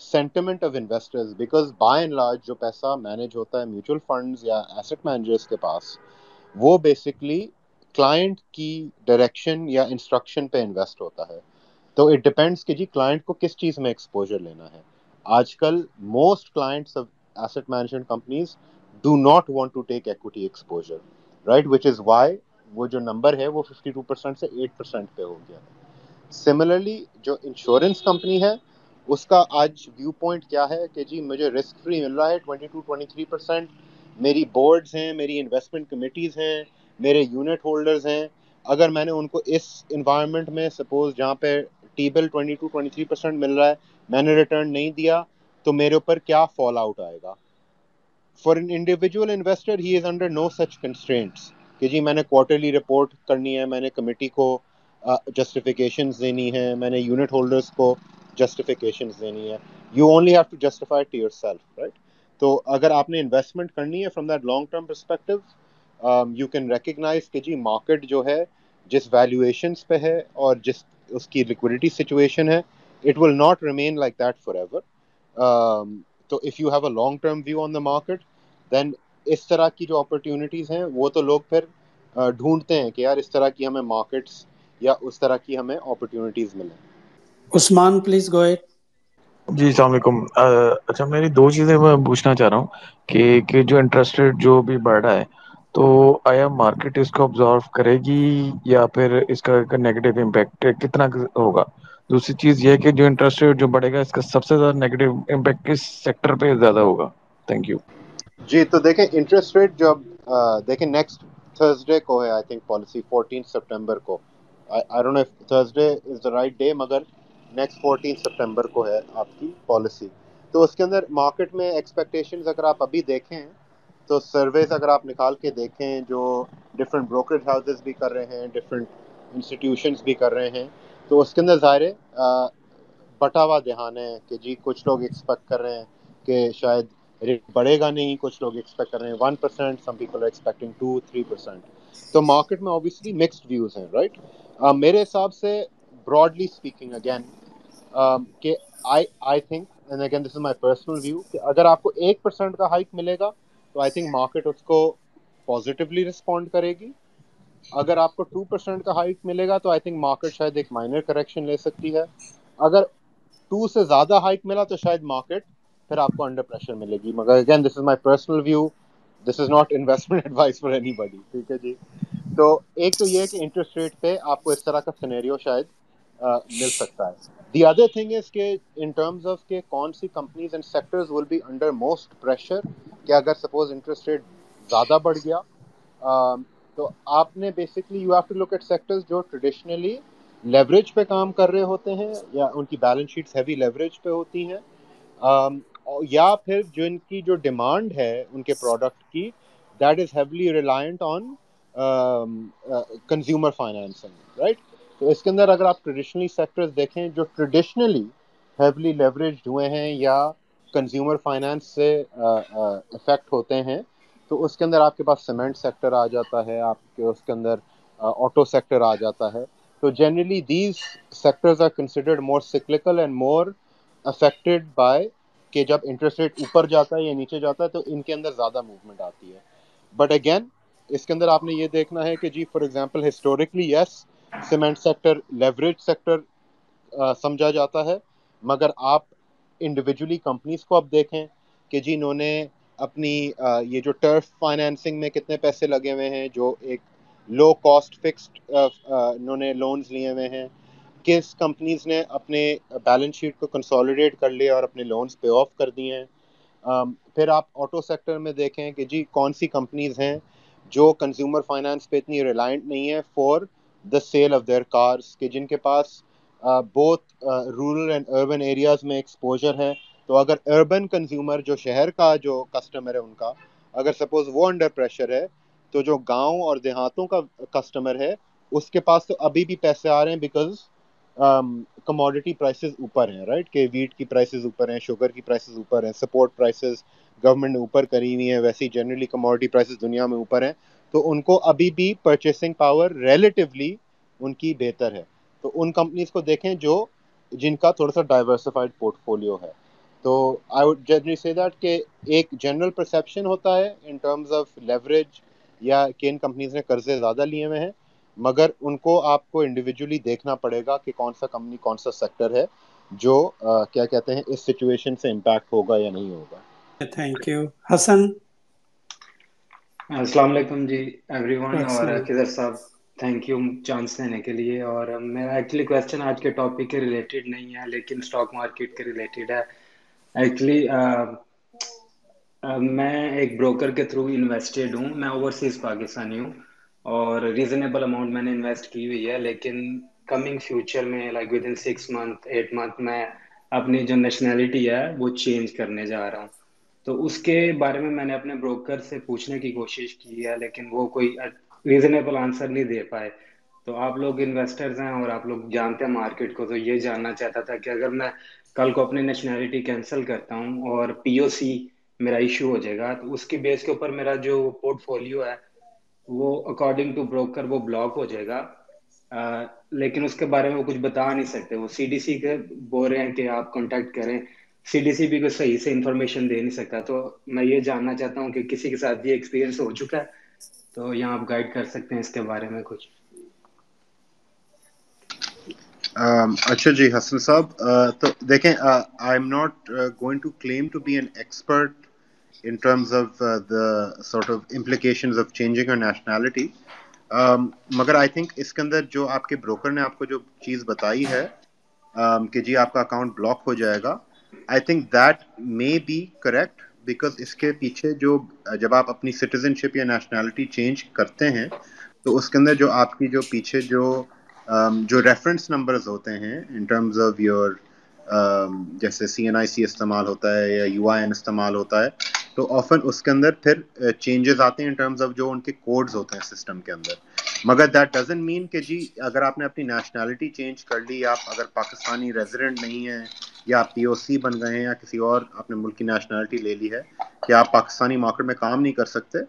sentiment of investors, because by and large جو پیسہ مینیج ہوتا ہے میوچول فنڈز یا ایسٹ مینیجرز کے پاس، وہ بیسکلی کلائنٹ کی ڈائریکشن یا انسٹرکشن پہ انویسٹ ہوتا ہے. تو اٹ ڈپینڈس کہ جی کلائنٹ کو کس چیز میں ایکسپوجر لینا ہے. آج کل most clients of asset management companies do not want to take equity exposure, right, which is why وہ جو نمبر ہے وہ 52% سے 8% پہ ہو گیا ہے. سملرلی جو انشورنس کمپنی ہے اس کا آج ویو پوائنٹ کیا ہے کہ جی مجھے رسک فری مل رہا ہے 22-23%، میری بورڈز ہیں، میری انویسٹمنٹ کمیٹیز ہیں، میرے یونٹ ہولڈرز ہیں. اگر میں نے ان کو اس انوائرمنٹ میں سپوز جہاں پہ ٹیبل 22-23% مل رہا ہے میں نے ریٹرن نہیں دیا تو میرے اوپر کیا فال آؤٹ آئے گا. For an individual investor he is under no such constraints کہ جی میں نے کوارٹرلی رپورٹ کرنی ہے، میں نے کمیٹی کو جسٹیفیکیشنز دینی ہے، میں نے یونٹ ہولڈرس کو جسٹیفیکیشنز دینی ہے. You only have to justify to yourself, right. تو اگر آپ نے انویسٹمنٹ کرنی ہے from that long term perspective, you can recognise کہ جی مارکیٹ جو ہے جس ویلیویشنس پہ ہے اور جس اس کی لیکوڈیٹی سچویشن ہے، it will not remain like that forever. تو if you have a long term view on the market, then اس طرح کی جو اپرچونیٹیز ہیں وہ تو لوگ پھر ڈھونڈتے ہیں کہ یار اس طرح کی ہمیں مارکیٹس یا اس طرح کی ہمیں اپرچونیٹیز ملیں. عثمان پلیز گو اہیڈ. جی السلام علیکم. اچھا میری دو چیزیں میں پوچھنا چاہ رہا ہوں کہ جو انٹرسٹ ریٹ جو بھی بڑھ رہا ہے تو آیا مارکیٹ اس کو آبزارو کرے گی یا پھر اس کا نیگیٹو امپیکٹ کتنا ہوگا. دوسری چیز یہ ہے کہ جو انٹرسٹ ریٹ جو بڑھے گا اس کا سب سے زیادہ نیگیٹو امپیکٹ کس سیکٹر پہ زیادہ ہوگا. Thank you. جی تو دیکھیں انٹرسٹ ریٹ جو دیکھیں نیکسٹ تھرسڈے کو ہے آئی تھنک پالیسی 14 ستمبر کو. I don't know if Thursday is the right day مگر نیکسٹ 14 ستمبر کو ہے آپ کی پالیسی. تو اس کے اندر مارکیٹ میں ایکسپیکٹیشنز اگر آپ ابھی دیکھیں تو سرویز اگر آپ نکال کے دیکھیں جو ڈفرینٹ بروکریج ہاؤسز بھی کر رہے ہیں، ڈفرینٹ انسٹیٹیوشنز بھی کر رہے ہیں، تو اس کے اندر ظاہر بٹا ہوا دھیان ہے کہ جی کچھ لوگ ایکسپیکٹ کر رہے ہیں کہ شاید ریٹ بڑھے گا نہیں، کچھ لوگ ایکسپیکٹ کر رہے ہیں 1%، سم پیپل آر ایکسپیکٹنگ 2-3%. تو مارکیٹ میں آبویسلی مکسڈ ویوز ہیں، رائٹ. میرے حساب سے براڈلی اسپیکنگ اگین کہ I think and again this is my personal view کہ اگر آپ کو 1% کا ہائک ملے گا تو آئی تھنک مارکیٹ اس کو پازیٹیولی رسپونڈ کرے گی. اگر آپ کو 2% کا ہائک ملے گا تو آئی تھنک مارکیٹ شاید ایک مائنر کریکشن لے سکتی ہے. اگر 2 سے زیادہ ہائک ملا تو شاید مارکیٹ پھر آپ کو انڈر پریشر ملے گی. مگر again this is my personal view, this is not investment advice for anybody. ٹھیک ہے جی. تو ایک تو یہ ہے کہ انٹرسٹ ریٹ پہ آپ کو اس طرح کا سینیریو شاید مل سکتا ہے. دی ادر تھنگ از کہ ان ٹرمز آف کہ کون سی companies and sectors will be under most pressure کہ اگر سپوز انٹرسٹ ریٹ زیادہ بڑھ گیا تو آپ نے basically you have to look at sectors جو ٹریڈیشنلی لیوریج پہ کام کر رہے ہوتے ہیں یا ان کی بیلنس شیٹس ہیوی لیوریج پہ ہوتی ہیں، یا پھر جن کی جو ڈیمانڈ ہے ان کے پروڈکٹ کی that is heavily reliant on consumer financing, right. تو اس کے اندر اگر آپ ٹریڈیشنلی سیکٹرز دیکھیں جو ٹریڈیشنلی ہیولی لیوریجڈ ہوئے ہیں یا کنزیومر فائنانس سے افیکٹ ہوتے ہیں تو اس کے اندر آپ کے پاس سیمنٹ سیکٹر آ جاتا ہے، آپ کے اس کے اندر آٹو سیکٹر آ جاتا ہے. تو generally these sectors are considered more cyclical and more affected by کہ جب انٹرسٹ ریٹ اوپر جاتا ہے یا نیچے جاتا ہے تو ان کے اندر زیادہ موومنٹ آتی ہے. بٹ اگین اس کے اندر آپ نے یہ دیکھنا ہے کہ جی for example historically yes cement sector leverage sector سمجھا جاتا ہے، مگر آپ انڈیویجولی کمپنیز کو اب دیکھیں کہ جی انہوں نے اپنی یہ جو ٹرف فائنینسنگ میں کتنے پیسے لگے ہوئے ہیں، جو ایک لو کاسٹ فکسڈ انہوں نے لونز لیے ہوئے ہیں، کس کمپنیز نے اپنے بیلنس شیٹ کو کنسالیڈیٹ کر لیا اور اپنے لونز پے آف کر دیے ہیں. پھر آپ آٹو سیکٹر میں دیکھیں کہ جی کون سی کمپنیز ہیں جو کنزیومر فائنانس پہ اتنی ریلائنٹ نہیں ہے for the sale of their cars, کہ جن کے پاس both rural and urban areas میں exposure ہے. تو اگر urban consumer جو شہر کا جو customer ہے ان کا اگر suppose وہ under pressure ہے تو جو گاؤں اور دیہاتوں کا customer ہے اس کے پاس تو ابھی بھی پیسے آ رہے ہیں because commodity prices اوپر ہیں، right، کہ wheat کی prices اوپر ہیں، sugar کی prices اوپر ہیں، support prices government نے اوپر کری ہوئی ہیں، ویسے generally commodity prices دنیا میں اوپر ہیں. تو ان کو ابھی بھی پرچیسنگ پاور ریلیٹیولی ان کی بہتر ہے. تو ان کمپنیز کو دیکھیں جو جن کا تھوڑا سا ڈائیورسیفائڈ پورٹ فولیو ہے. تو I would generally say that کہ ایک جنرل پرسیپشن ہوتا ہے ان ٹرمز آف لیوریج یا کہ ان کمپنیز نے قرضے زیادہ لیے ہوئے ہیں، مگر ان کو آپ کو انڈیویجولی دیکھنا پڑے گا کہ کون سا کمپنی کون سا سیکٹر ہے جو کیا کہتے ہیں اس سچویشن سے امپیکٹ ہوگا یا نہیں ہوگا. Thank you. حسن، السلام علیکم جی ایوری ون، اور اکیدر صاحب تھینک یو چانس دینے کے لیے. اور میرا ایکچولی کویسچن آج کے ٹاپک کے ریلیٹڈ نہیں ہے لیکن اسٹاک مارکیٹ کے ریلیٹڈ ہے. ایکچولی میں ایک بروکر کے تھرو انویسٹڈ ہوں، میں اوورسیز پاکستانی ہوں اور ریزنیبل اماؤنٹ میں نے انویسٹ کی ہوئی ہے، لیکن کمنگ فیوچر میں like within 6 month 8 month میں اپنی جو نیشنلٹی ہے وہ چینج کرنے جا رہا ہوں. تو اس کے بارے میں نے اپنے بروکر سے پوچھنے کی کوشش کی ہے لیکن وہ کوئی ریزنیبل آنسر نہیں دے پائے. تو آپ لوگ انویسٹرز ہیں اور آپ لوگ جانتے ہیں مارکیٹ کو، تو یہ جاننا چاہتا تھا کہ اگر میں کل کو اپنی نیشنلٹی کینسل کرتا ہوں اور پی او سی میرا ایشو ہو جائے گا تو اس کی بیس کے اوپر میرا جو پورٹ فولیو ہے وہ اکارڈنگ ٹو بروکر وہ بلاک ہو جائے گا، لیکن اس کے بارے میں وہ کچھ بتا نہیں سکتے. وہ سی ڈی سی کے بول رہے ہیں کہ آپ کانٹیکٹ کریں، سی ڈی سی بھی کوئی صحیح سے انفارمیشن دے نہیں سکتا. تو میں یہ جاننا چاہتا ہوں کہ کسی کے ساتھ یہ ایکسپیرینس ہو چکا ہے تو یہاں آپ گائیڈ کر سکتے ہیں اس کے بارے میں کچھ. اچھا جی حسن صاحب، تو دیکھیں I am not going to claim to be an expert in terms of the sort of implications of changing your nationality, magar I think iske andar jo aapke broker ne aapko jo cheez batayi hai ki ji aapka account block ho jayega, I think that may be correct because iske piche jo jab aap apni citizenship ya nationality change karte hain to uske andar jo aapki jo piche jo reference numbers hote hain in terms of your جیسے سی N آئی سی استعمال ہوتا ہے یا you I N استعمال ہوتا ہے تو often اس کے اندر پھر چینجز آتے ہیں ان ٹرمز آف جو ان کے کوڈز ہوتے ہیں سسٹم کے اندر. مگر دیٹ ڈزنٹ مین کہ جی اگر آپ نے اپنی نیشنلٹی چینج کر لی، آپ اگر پاکستانی ریزیڈنٹ نہیں ہیں یا آپ پی او سی بن گئے ہیں یا کسی اور آپ نے ملک کی نیشنلٹی لے لی ہے کہ آپ پاکستانی مارکیٹ میں کام نہیں کر سکتے.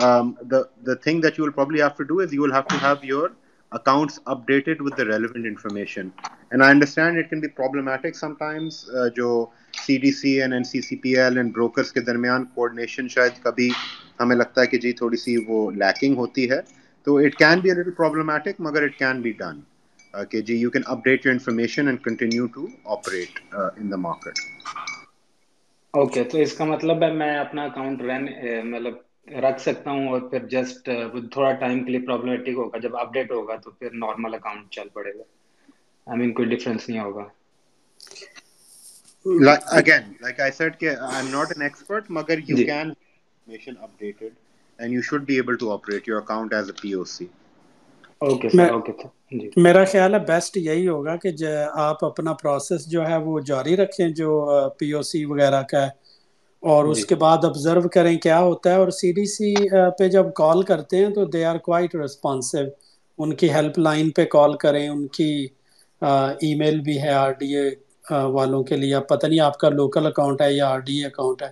the thing that you will probably have to do is you will have to have your accounts updated with the relevant information, and I understand it can be problematic sometimes. Jo CDC and NCCPL and brokers ke darmiyan coordination shayad kabhi hame lagta hai ki ji thodi si wo lacking hoti hai, so it can be a little problematic magar it can be done. Okay ji, you can update your information and continue to operate in the market. Okay, to iska matlab hai main apna account run matlab رکھ سکتا ہوں اور پھر just تھوڑا time کے لیے problematic ہوگا، جب اپڈیٹ ہوگا تو پھر نارمل اکاؤنٹ چل پڑے گا. آئی مین کوئی ڈفرینس نہیں ہوگا. اگین لائک آئی سیڈ کہ I am not an expert مگر you can information updated and you should be able to operate your account as a P O C. Okay sir, okay جی، میرا خیال ہے best یہی ہوگا کہ آپ اپنا پروسیس جو ہے وہ جاری رکھیں جو پی او سی وغیرہ کا ہے، اور اس کے بعد آبزرو کریں کیا ہوتا ہے. اور سی ڈی سی پہ جب کال کرتے ہیں تو دے آر کوائٹ ریسپانسو، ان کی ہیلپ لائن پہ کال کریں، ان کی ای میل بھی ہے آر ڈی اے والوں کے لیے. پتہ نہیں آپ کا لوکل اکاؤنٹ ہے یا آر ڈی اے اکاؤنٹ ہے،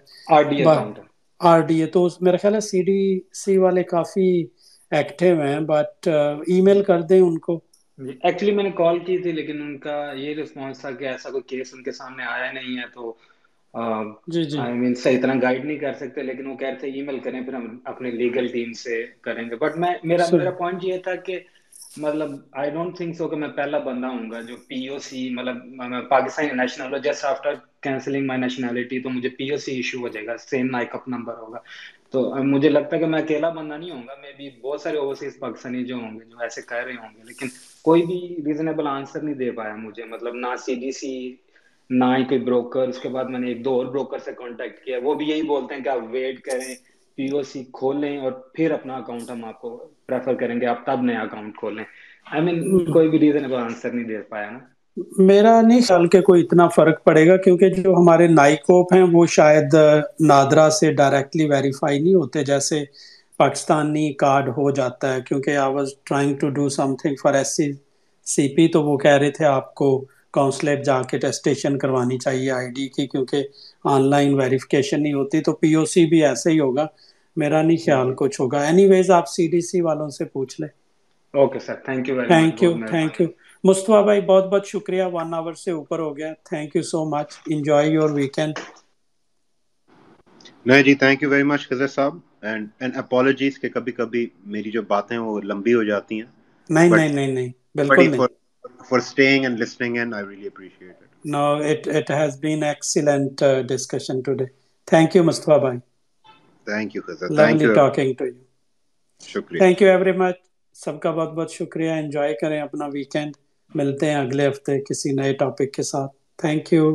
آر ڈی اے تو میرا خیال ہے سی ڈی سی والے کافی ایکٹیو ہیں، بٹ ای میل کر دیں ان کو. ایکچولی میں نے کال کی تھی لیکن ان کا یہ رسپانس تھا کہ ایسا کوئی کیس ان کے سامنے آیا نہیں ہے تو آئی مین صحیح طرح گائیڈ نہیں کر سکتے، لیکن وہ کہتے ای میل کریں پھر ہم اپنے لیگل ٹیم سے کریں گے. بٹ میں میرا پوائنٹ یہ تھا کہ مطلب آئی ڈونٹ تھنک سو کہ میں پہلا بندہ ہوں گا جو پی او سی مطلب پاکستانی نیشنل ہو، just after cancelling my nationality تو مجھے پی او سی ایشو ہو جائے گا، سیم مائک اپ نمبر ہوگا. تو مجھے لگتا ہے کہ میں اکیلا بندہ نہیں ہوں گا، مے بی بہت سارے اوورسیز پاکستانی جو ہوں گے جو ایسے کہہ رہے ہوں گے، لیکن کوئی بھی ریزنیبل آنسر نہیں دے پایا مجھے. مطلب نہ سی ڈی سی نہ ہی کوئی بروکر. اس کے بعد میں نے ایک دو اور بروکر سے کانٹیکٹ کیا، وہ بھی یہی بولتے ہیں کہ آپ ویٹ کریں، پی او سی کھولیں اور پھر اپنا اکاؤنٹ ہم آپ کو پریفر کریں گے، آپ تب نیا اکاؤنٹ کھولیں. آئی مین کوئی بھی ریزنیبل آنسر نہیں دے پایا نا. میرا نہیں خیال کہ کوئی اتنا فرق پڑے گا کیونکہ جو ہمارے نائکوپ ہیں وہ شاید نادرا سے ڈائریکٹلی ویریفائی نہیں ہوتے جیسے پاکستانی کارڈ ہو جاتا ہے. کیونکہ I was trying to do something for S C P تو وہ کہہ رہے تھے آپ کو کونسلیٹ جا کے ٹیسٹیشن کروانی چاہیے آئی ڈی کی کیونکہ آن لائن ویریفیکیشن نہیں ہوتی. تو پی او سی بھی ایسے ہی ہوگا، میرا نہیں خیال کچھ ہوگا. اینی ویز آپ سی ڈی سی والوں سے پوچھ لیں. Okay sir, thank you very much, thank you, thank you Mustafa بھائی، بہت بہت شکریہ، 1 آور سے اوپر ہو گیا، thank you so much, enjoy your weekend. نہیں جی، thank you very much Khizar صاحب، اینڈ اپالوجیز کہ کبھی کبھی میری جو باتیں وہ لمبی ہو جاتی ہیں. نہیں بالکل نہیں. For staying and listening in, I really appreciate it. No, it has been excellent discussion today. Thank you Mustafa bhai. Thank you Khazar. Thank you. Lovely talking to you. Shukriya. Thank you very much. Sabka bahut bahut shukriya. Enjoy karein apna weekend. Milte hain agle hafte kisi naye topic ke sath. Thank you.